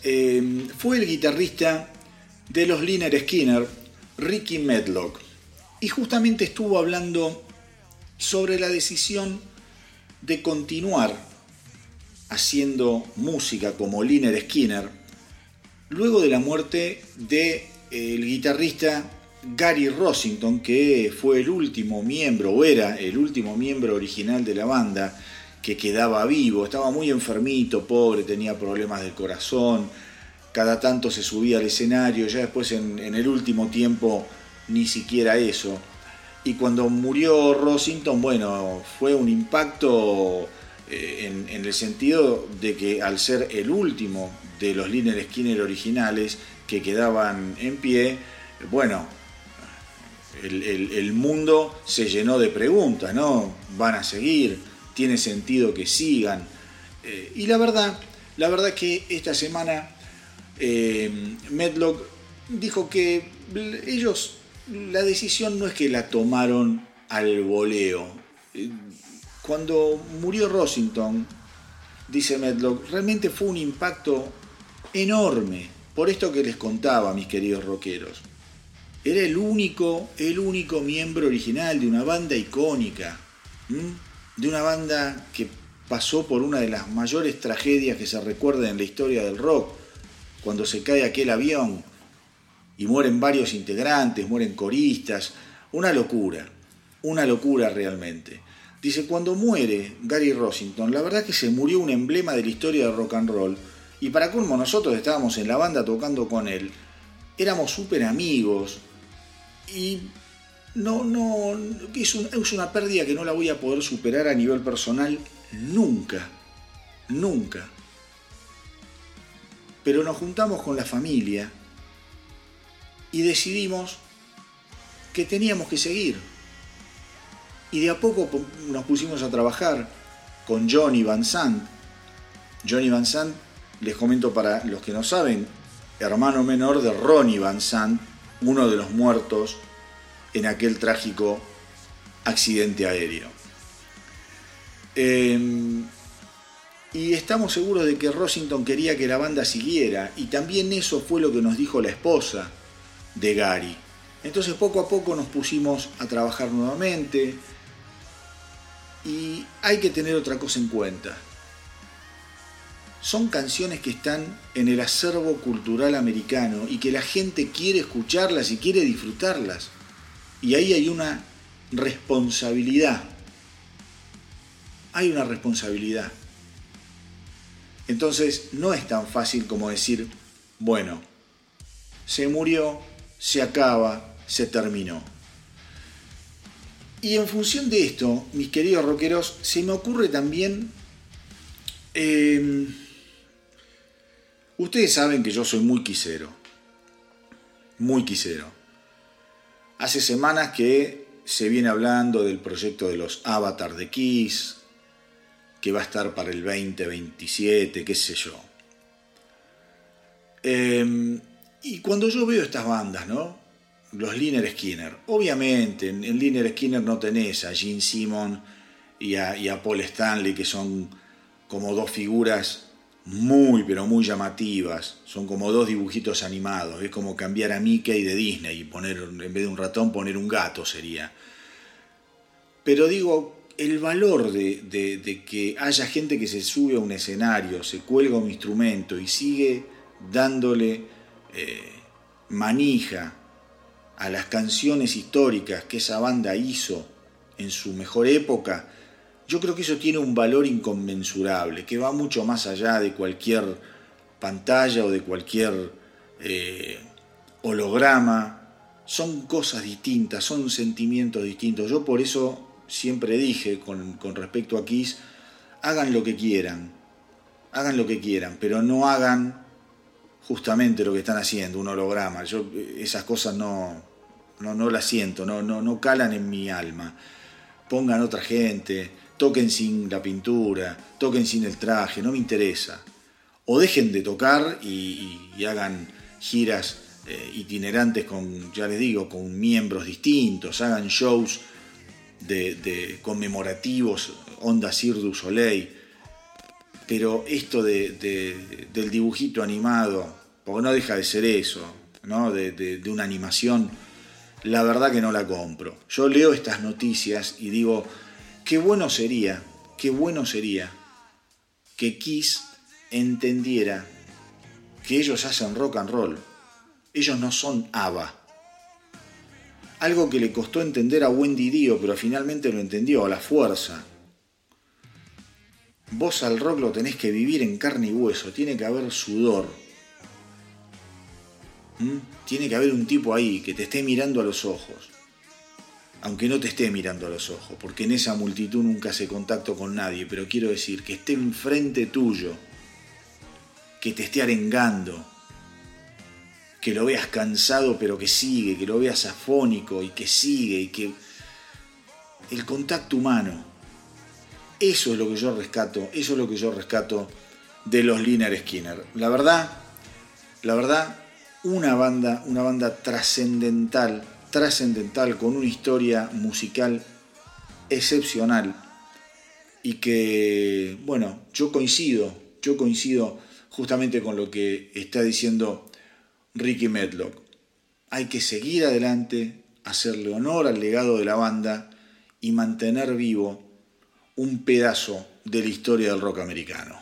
fue el guitarrista de los Lynyrd Skynyrd, Ricky Medlock. Y justamente estuvo hablando sobre la decisión de continuar haciendo música como Lynyrd Skynyrd luego de la muerte del guitarrista Gary Rossington, que fue el último miembro, o era el último miembro original de la banda que quedaba vivo. Estaba muy enfermito, pobre, tenía problemas del corazón, cada tanto se subía al escenario, ya después en el último tiempo ni siquiera eso. Y cuando murió Rossington, bueno, fue un impacto en el sentido de que al ser el último de los Lynyrd Skynyrd originales que quedaban en pie, bueno, el mundo se llenó de preguntas, ¿no? ¿Van a seguir? ¿Tiene sentido que sigan? Y la verdad es que esta semana Medlock dijo que ellos la decisión no es que la tomaron al voleo. Cuando murió Rossington, dice Medlock, realmente fue un impacto enorme. Por esto que les contaba, mis queridos rockeros. Era el único miembro original de una banda icónica, de una banda que pasó por una de las mayores tragedias que se recuerda en la historia del rock, cuando se cae aquel avión y mueren varios integrantes, mueren coristas, una locura realmente. Dice, cuando muere Gary Rossington, la verdad que se murió un emblema de la historia del rock and roll. Y para colmo, nosotros estábamos en la banda tocando con él, éramos súper amigos, y no es una pérdida que no la voy a poder superar a nivel personal nunca. Pero nos juntamos con la familia y decidimos que teníamos que seguir. Y de a poco nos pusimos a trabajar con Johnny Van Sant. Johnny Van Sant, les comento para los que no saben, hermano menor de Ronnie Van Sant, uno de los muertos en aquel trágico accidente aéreo. Y estamos seguros de que Rossington quería que la banda siguiera, y también eso fue lo que nos dijo la esposa de Gary. Entonces poco a poco nos pusimos a trabajar nuevamente, y hay que tener otra cosa en cuenta. Son canciones que están en el acervo cultural americano y que la gente quiere escucharlas y quiere disfrutarlas. Y ahí hay una responsabilidad. Entonces no es tan fácil como decir, bueno, se murió, se acaba, se terminó. Y en función de esto, mis queridos rockeros, se me ocurre también... Ustedes saben que yo soy muy quisero. Hace semanas que se viene hablando del proyecto de los Avatar de Kiss, que va a estar para el 2027, qué sé yo. Y cuando yo veo estas bandas, ¿no? Los Lynyrd Skynyrd, obviamente en Lynyrd Skynyrd no tenés a Gene Simmons y a Paul Stanley, que son como dos figuras muy, pero muy llamativas. Son como dos dibujitos animados. Es como cambiar a Mickey de Disney y poner, en vez de un ratón, poner un gato sería. Pero digo, el valor de que haya gente que se sube a un escenario, se cuelga un instrumento y sigue dándole manija a las canciones históricas que esa banda hizo en su mejor época, yo creo que eso tiene un valor inconmensurable, que va mucho más allá de cualquier pantalla o de cualquier holograma. Son cosas distintas, son sentimientos distintos. Yo por eso siempre dije con respecto a Kiss, hagan lo que quieran, pero no hagan justamente lo que están haciendo, un holograma. Yo esas cosas no las siento, no calan en mi alma. Pongan otra gente, toquen sin la pintura, toquen sin el traje, no me interesa. O dejen de tocar y hagan giras itinerantes con, ya les digo, con miembros distintos, hagan shows de conmemorativos, onda Cirque du Soleil. pero esto del dibujito animado, porque no deja de ser eso, ¿no? De una animación, la verdad que no la compro. Yo leo estas noticias y digo, qué bueno sería que Kiss entendiera que ellos hacen rock and roll, ellos no son ABBA. Algo que le costó entender a Wendy Dio, pero finalmente lo entendió, a la fuerza. Vos al rock lo tenés que vivir en carne y hueso, tiene que haber sudor. Tiene que haber un tipo ahí que te esté mirando a los ojos, aunque no te esté mirando a los ojos, porque en esa multitud nunca hace contacto con nadie, pero quiero decir, que esté enfrente tuyo, que te esté arengando, que lo veas cansado pero que sigue, que lo veas afónico y que sigue, y que el contacto humano, eso es lo que yo rescato de los Lynyrd Skynyrd. La verdad, una banda trascendental, con una historia musical excepcional, y que, bueno, yo coincido justamente con lo que está diciendo Ricky Medlock. Hay que seguir adelante, hacerle honor al legado de la banda y mantener vivo un pedazo de la historia del rock americano.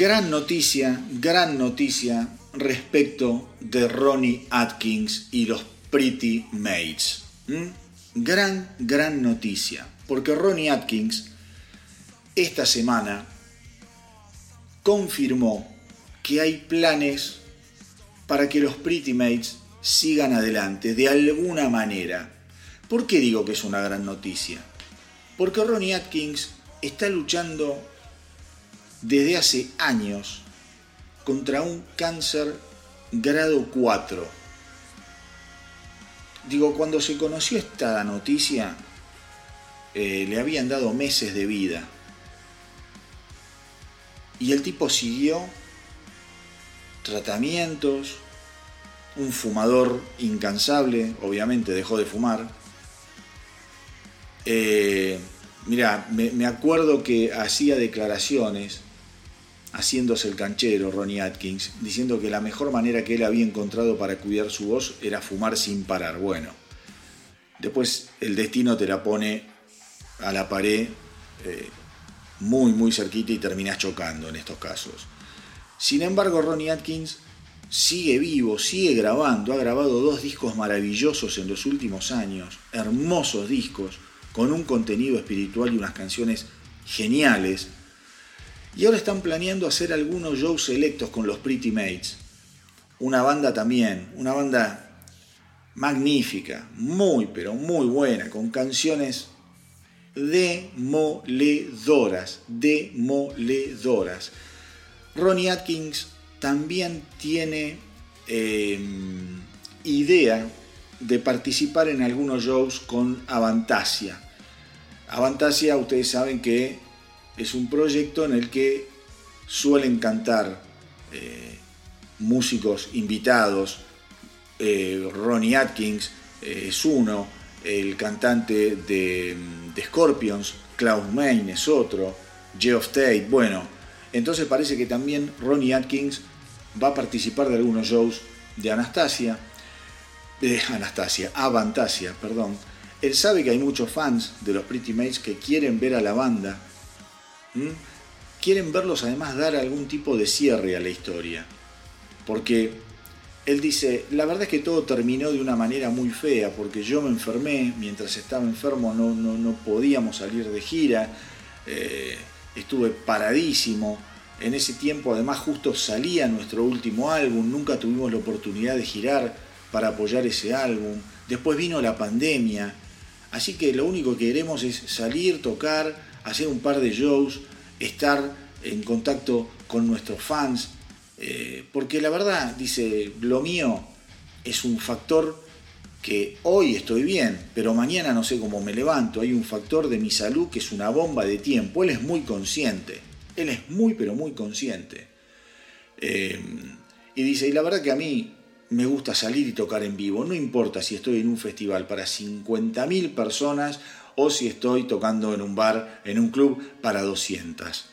gran noticia respecto de Ronnie Atkins y los Pretty Maids. Gran noticia, porque Ronnie Atkins esta semana confirmó que hay planes para que los Pretty Maids sigan adelante de alguna manera. ¿Por qué digo que es una gran noticia? Porque Ronnie Atkins está luchando desde hace años contra un cáncer grado 4. Digo, cuando se conoció esta noticia, le habían dado meses de vida. Y el tipo siguió tratamientos, un fumador incansable, obviamente dejó de fumar. Mirá, me acuerdo que hacía declaraciones, haciéndose el canchero Ronnie Atkins, diciendo que la mejor manera que él había encontrado para cuidar su voz era fumar sin parar. Bueno, después el destino te la pone a la pared muy cerquita y terminás chocando en estos casos. Sin embargo, Ronnie Atkins sigue vivo, sigue grabando, ha grabado 2 discos maravillosos en los últimos años, hermosos discos, con un contenido espiritual y unas canciones geniales. Y ahora están planeando hacer algunos shows selectos con los Pretty Maids. Una banda también, una banda magnífica, muy pero muy buena, con canciones demoledoras. Ronnie Atkins también tiene idea de participar en algunos shows con Avantasia. Avantasia, ustedes saben que es un proyecto en el que suelen cantar músicos invitados. Ronnie Atkins es uno, el cantante de Scorpions, Klaus Main es otro, Geoff Tate, bueno. Entonces parece que también Ronnie Atkins va a participar de algunos shows de Avantasia, perdón. Él sabe que hay muchos fans de los Pretty Maids que quieren ver a la banda. Quieren verlos además dar algún tipo de cierre a la historia. Porque él dice, la verdad es que todo terminó de una manera muy fea, porque yo me enfermé, mientras estaba enfermo no podíamos salir de gira, estuve paradísimo. En ese tiempo además justo salía nuestro último álbum, nunca tuvimos la oportunidad de girar para apoyar ese álbum. Después vino la pandemia, así que lo único que queremos es salir, tocar, hacer un par de shows, estar en contacto con nuestros fans, porque la verdad, dice, lo mío es un factor que hoy estoy bien, pero mañana no sé cómo me levanto, hay un factor de mi salud que es una bomba de tiempo. Él es muy consciente, él es muy consciente, y dice, y la verdad que a mí me gusta salir y tocar en vivo, no importa si estoy en un festival para 50.000 personas o si estoy tocando en un bar, en un club para 200.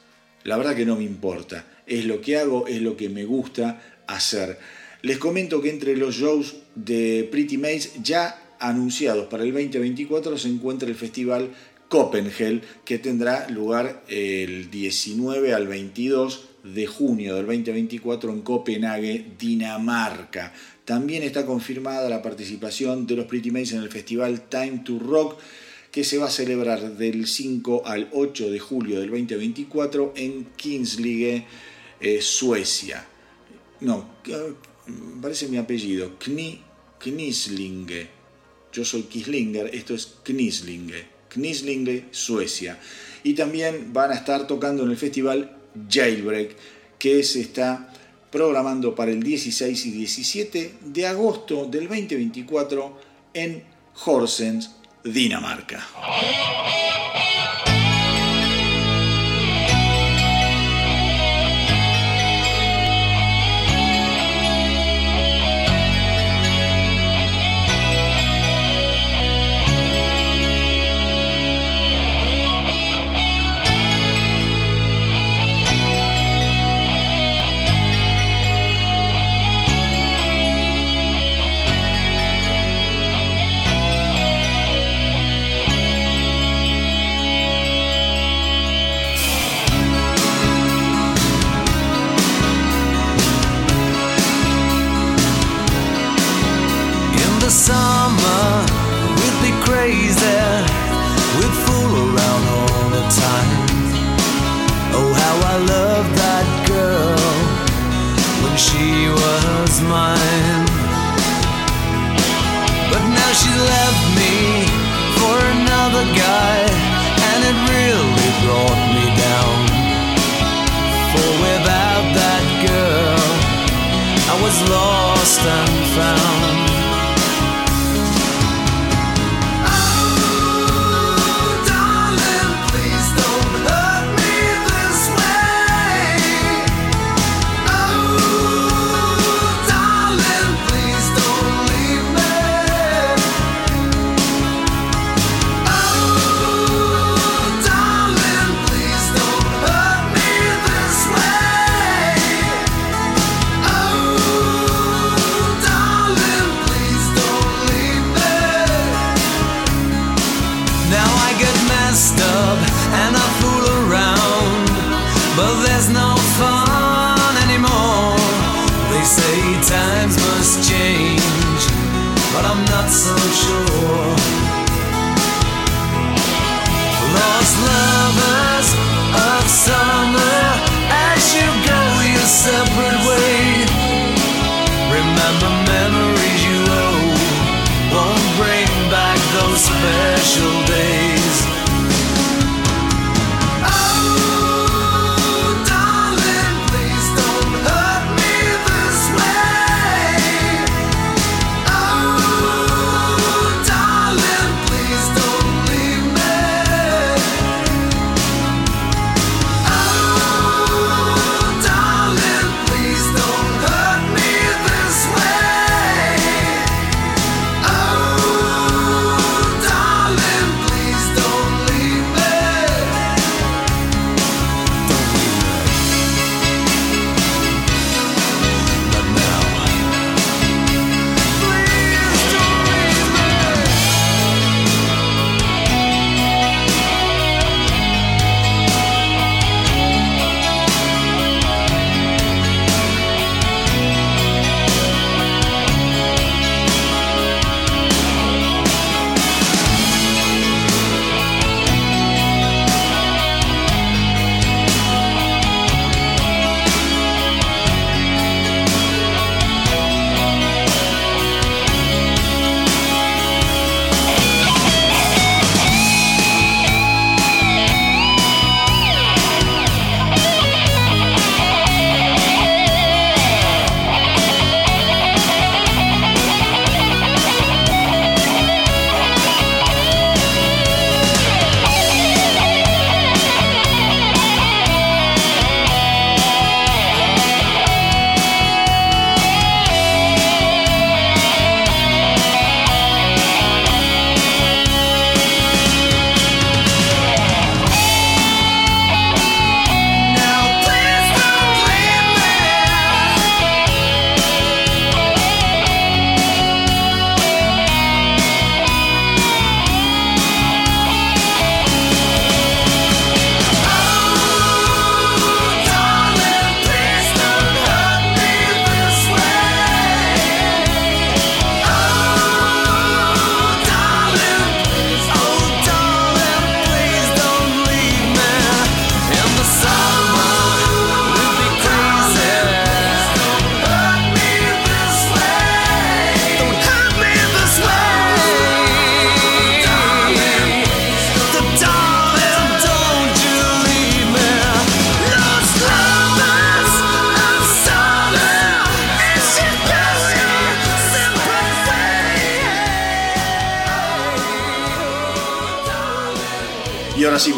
La verdad que no me importa, es lo que hago, es lo que me gusta hacer. Les comento que entre los shows de Pretty Maids ya anunciados para el 2024 se encuentra el festival Copenhague, que tendrá lugar el 19 al 22 de junio del 2024 en Copenhague, Dinamarca. También está confirmada la participación de los Pretty Maids en el festival Time to Rock, que se va a celebrar del 5 al 8 de julio del 2024 en Kinslinge, Suecia. No, parece mi apellido, Kinslinge. Yo soy Kislinger, esto es Kinslinge, Suecia. Y también van a estar tocando en el festival Jailbreak, que se está programando para el 16 y 17 de agosto del 2024 en Horsens, Dinamarca. another guy, and it really brought me down. For without that girl, I was lost and found.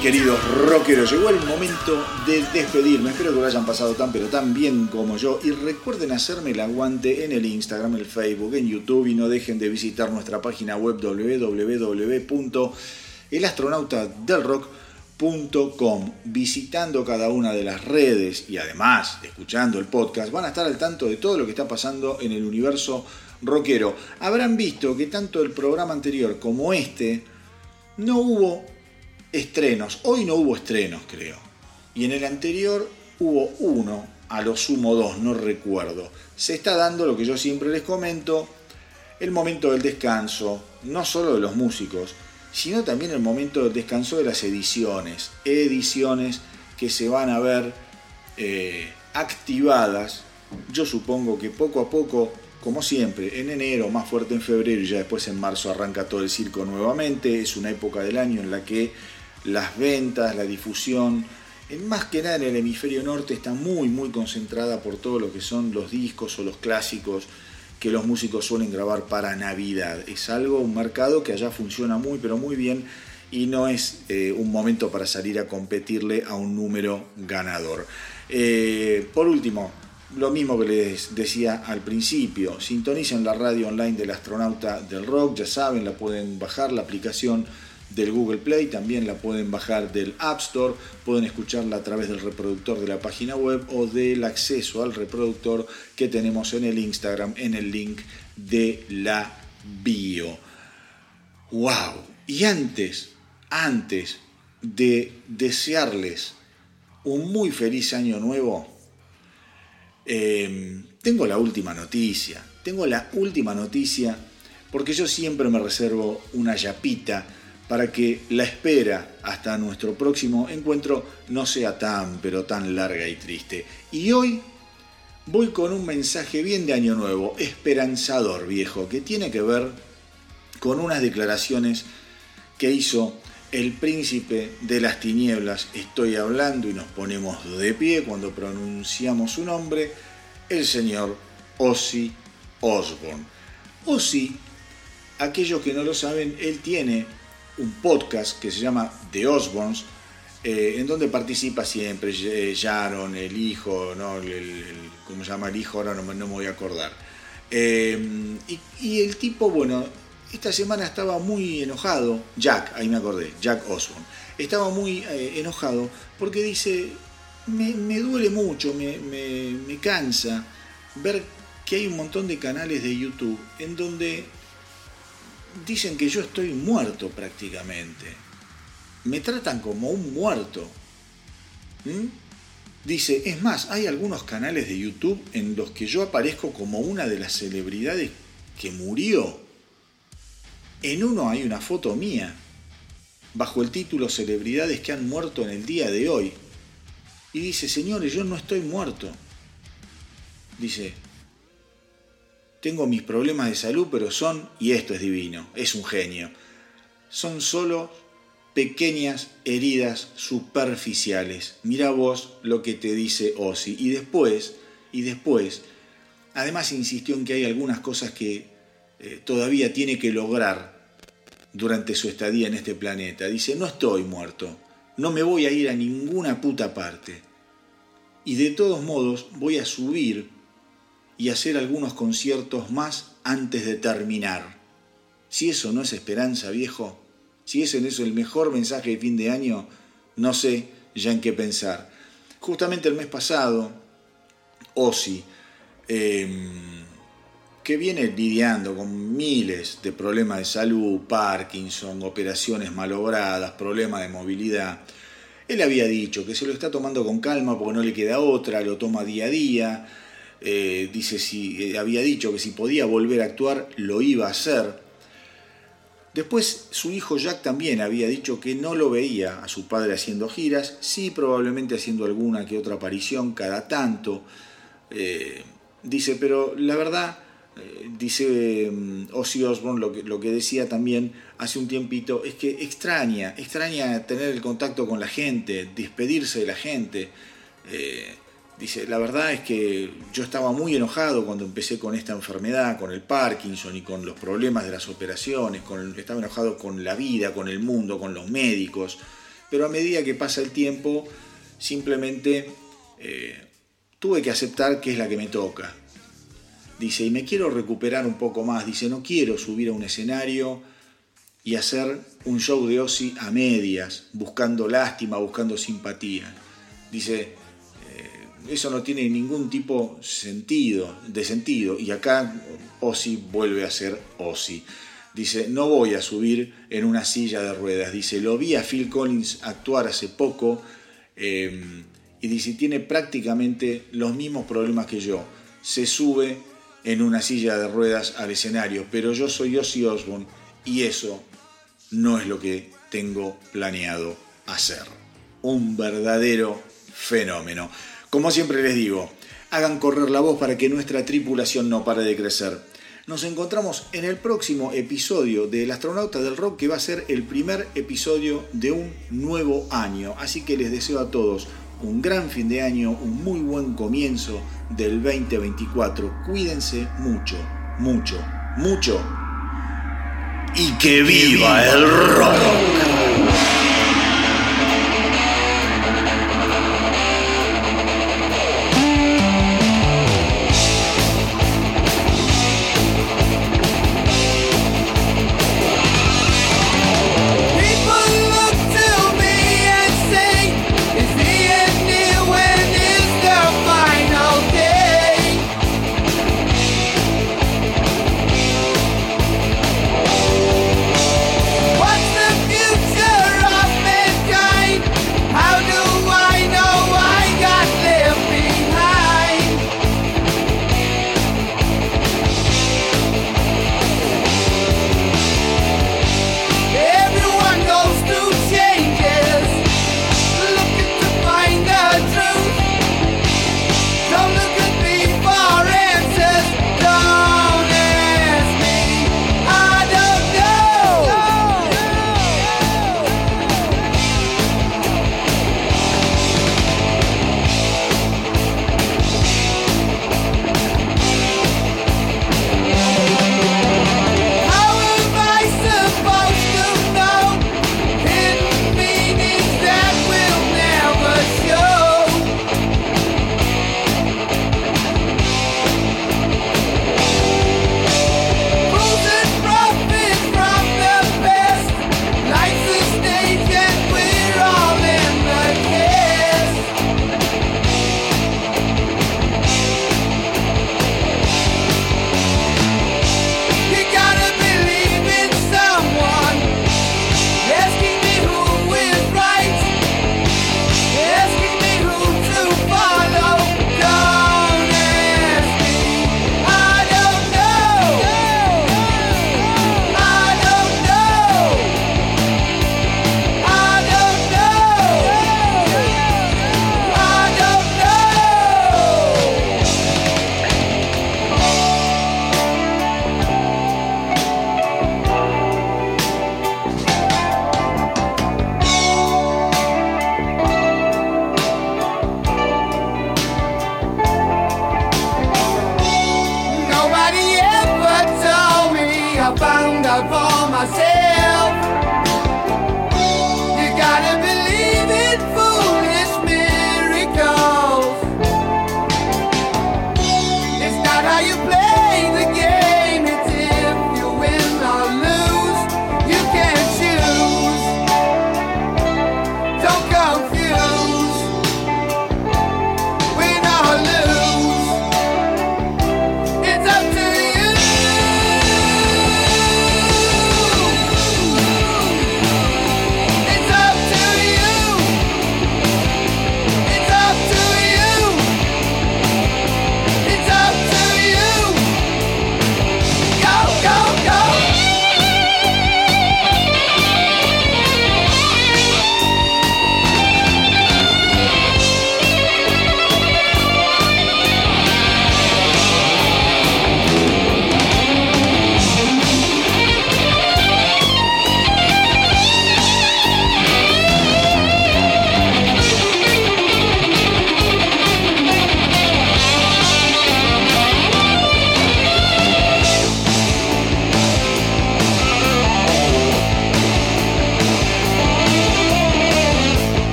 Queridos rockeros, llegó el momento de despedirme. Espero que lo hayan pasado tan pero tan bien como yo, y recuerden hacerme el aguante en el Instagram, el Facebook, en YouTube, y no dejen de visitar nuestra página web www.elastronautadelrock.com. Visitando cada una de las redes y además escuchando el podcast, van a estar al tanto de todo lo que está pasando en el universo rockero. Habrán visto que tanto el programa anterior como este no hubo estrenos. Hoy no hubo estrenos, creo. Y en el anterior hubo uno, a lo sumo dos, no recuerdo. Se está dando lo que yo siempre les comento, el momento del descanso, no solo de los músicos, sino también el momento del descanso de las ediciones. Ediciones que se van a ver activadas, yo supongo que poco a poco, como siempre, en enero, más fuerte en febrero y ya después en marzo arranca todo el circo nuevamente. Es una época del año en la que las ventas, la difusión, más que nada en el hemisferio norte, está muy muy concentrada por todo lo que son los discos o los clásicos que los músicos suelen grabar para Navidad. Es algo, un mercado que allá funciona muy pero muy bien y no es un momento para salir a competirle a un número ganador. Por último, lo mismo que les decía al principio, sintonicen la radio online del Astronauta del Rock, ya saben, la pueden bajar, la aplicación del Google Play, también la pueden bajar del App Store, pueden escucharla a través del reproductor de la página web o del acceso al reproductor que tenemos en el Instagram, en el link de la bio. ¡Wow! Y antes de desearles un muy feliz año nuevo, tengo la última noticia, porque yo siempre me reservo una yapita para que la espera hasta nuestro próximo encuentro no sea tan, pero tan larga y triste. Y hoy voy con un mensaje bien de Año Nuevo, esperanzador, viejo, que tiene que ver con unas declaraciones que hizo el príncipe de las tinieblas. Estoy hablando, y nos ponemos de pie cuando pronunciamos su nombre, el señor Ozzy Osbourne. Ozzy, aquellos que no lo saben, él tiene un podcast que se llama The Osbournes, en donde participa siempre Sharon, el hijo, ¿no? ¿Cómo se llama el hijo? Ahora no me voy a acordar. Y el tipo, bueno, esta semana estaba muy enojado, Jack Osbourne, estaba muy enojado porque dice, me duele mucho, me cansa ver que hay un montón de canales de YouTube en donde dicen que yo estoy muerto prácticamente. Me tratan como un muerto. Dice, es más, hay algunos canales de YouTube en los que yo aparezco como una de las celebridades que murió. En uno hay una foto mía, bajo el título Celebridades que han muerto en el día de hoy. Y dice, señores, yo no estoy muerto. Dice, tengo mis problemas de salud, pero son, y esto es divino, es un genio, son solo pequeñas heridas superficiales. Mirá vos lo que te dice Ozzy. Y después, además insistió en que hay algunas cosas que todavía tiene que lograr durante su estadía en este planeta. Dice, no estoy muerto, no me voy a ir a ninguna puta parte. Y de todos modos voy a subir y hacer algunos conciertos más antes de terminar. Si eso no es esperanza, viejo, si eso no es el mejor mensaje de fin de año, no sé ya en qué pensar. Justamente el mes pasado, Ozzy, que viene lidiando con miles de problemas de salud, Parkinson, operaciones malogradas, problemas de movilidad, él había dicho que se lo está tomando con calma porque no le queda otra, lo toma día a día. Dice, había dicho que si podía volver a actuar lo iba a hacer. Después su hijo Jack también había dicho que no lo veía a su padre haciendo giras, sí, probablemente haciendo alguna que otra aparición cada tanto. Dice, pero la verdad, dice Ozzy Osbourne, lo que decía también hace un tiempito, es que extraña tener el contacto con la gente, despedirse de la gente. Dice, la verdad es que yo estaba muy enojado cuando empecé con esta enfermedad, con el Parkinson y con los problemas de las operaciones, estaba enojado con la vida, con el mundo, con los médicos, pero a medida que pasa el tiempo, simplemente tuve que aceptar que es la que me toca. Dice, y me quiero recuperar un poco más. Dice, no quiero subir a un escenario y hacer un show de Ozzy a medias, buscando lástima, buscando simpatía. Dice, eso no tiene ningún tipo de sentido. Y acá Ozzy vuelve a ser Ozzy. Dice, no voy a subir en una silla de ruedas. Dice, lo vi a Phil Collins actuar hace poco y dice, tiene prácticamente los mismos problemas que yo. Se sube en una silla de ruedas al escenario, pero yo soy Ozzy Osbourne y eso no es lo que tengo planeado hacer. Un verdadero fenómeno. Como siempre les digo, hagan correr la voz para que nuestra tripulación no pare de crecer. Nos encontramos en el próximo episodio de El Astronauta del Rock, que va a ser el primer episodio de un nuevo año. Así que les deseo a todos un gran fin de año, un muy buen comienzo del 2024. Cuídense mucho, mucho, mucho. ¡Y que viva el rock!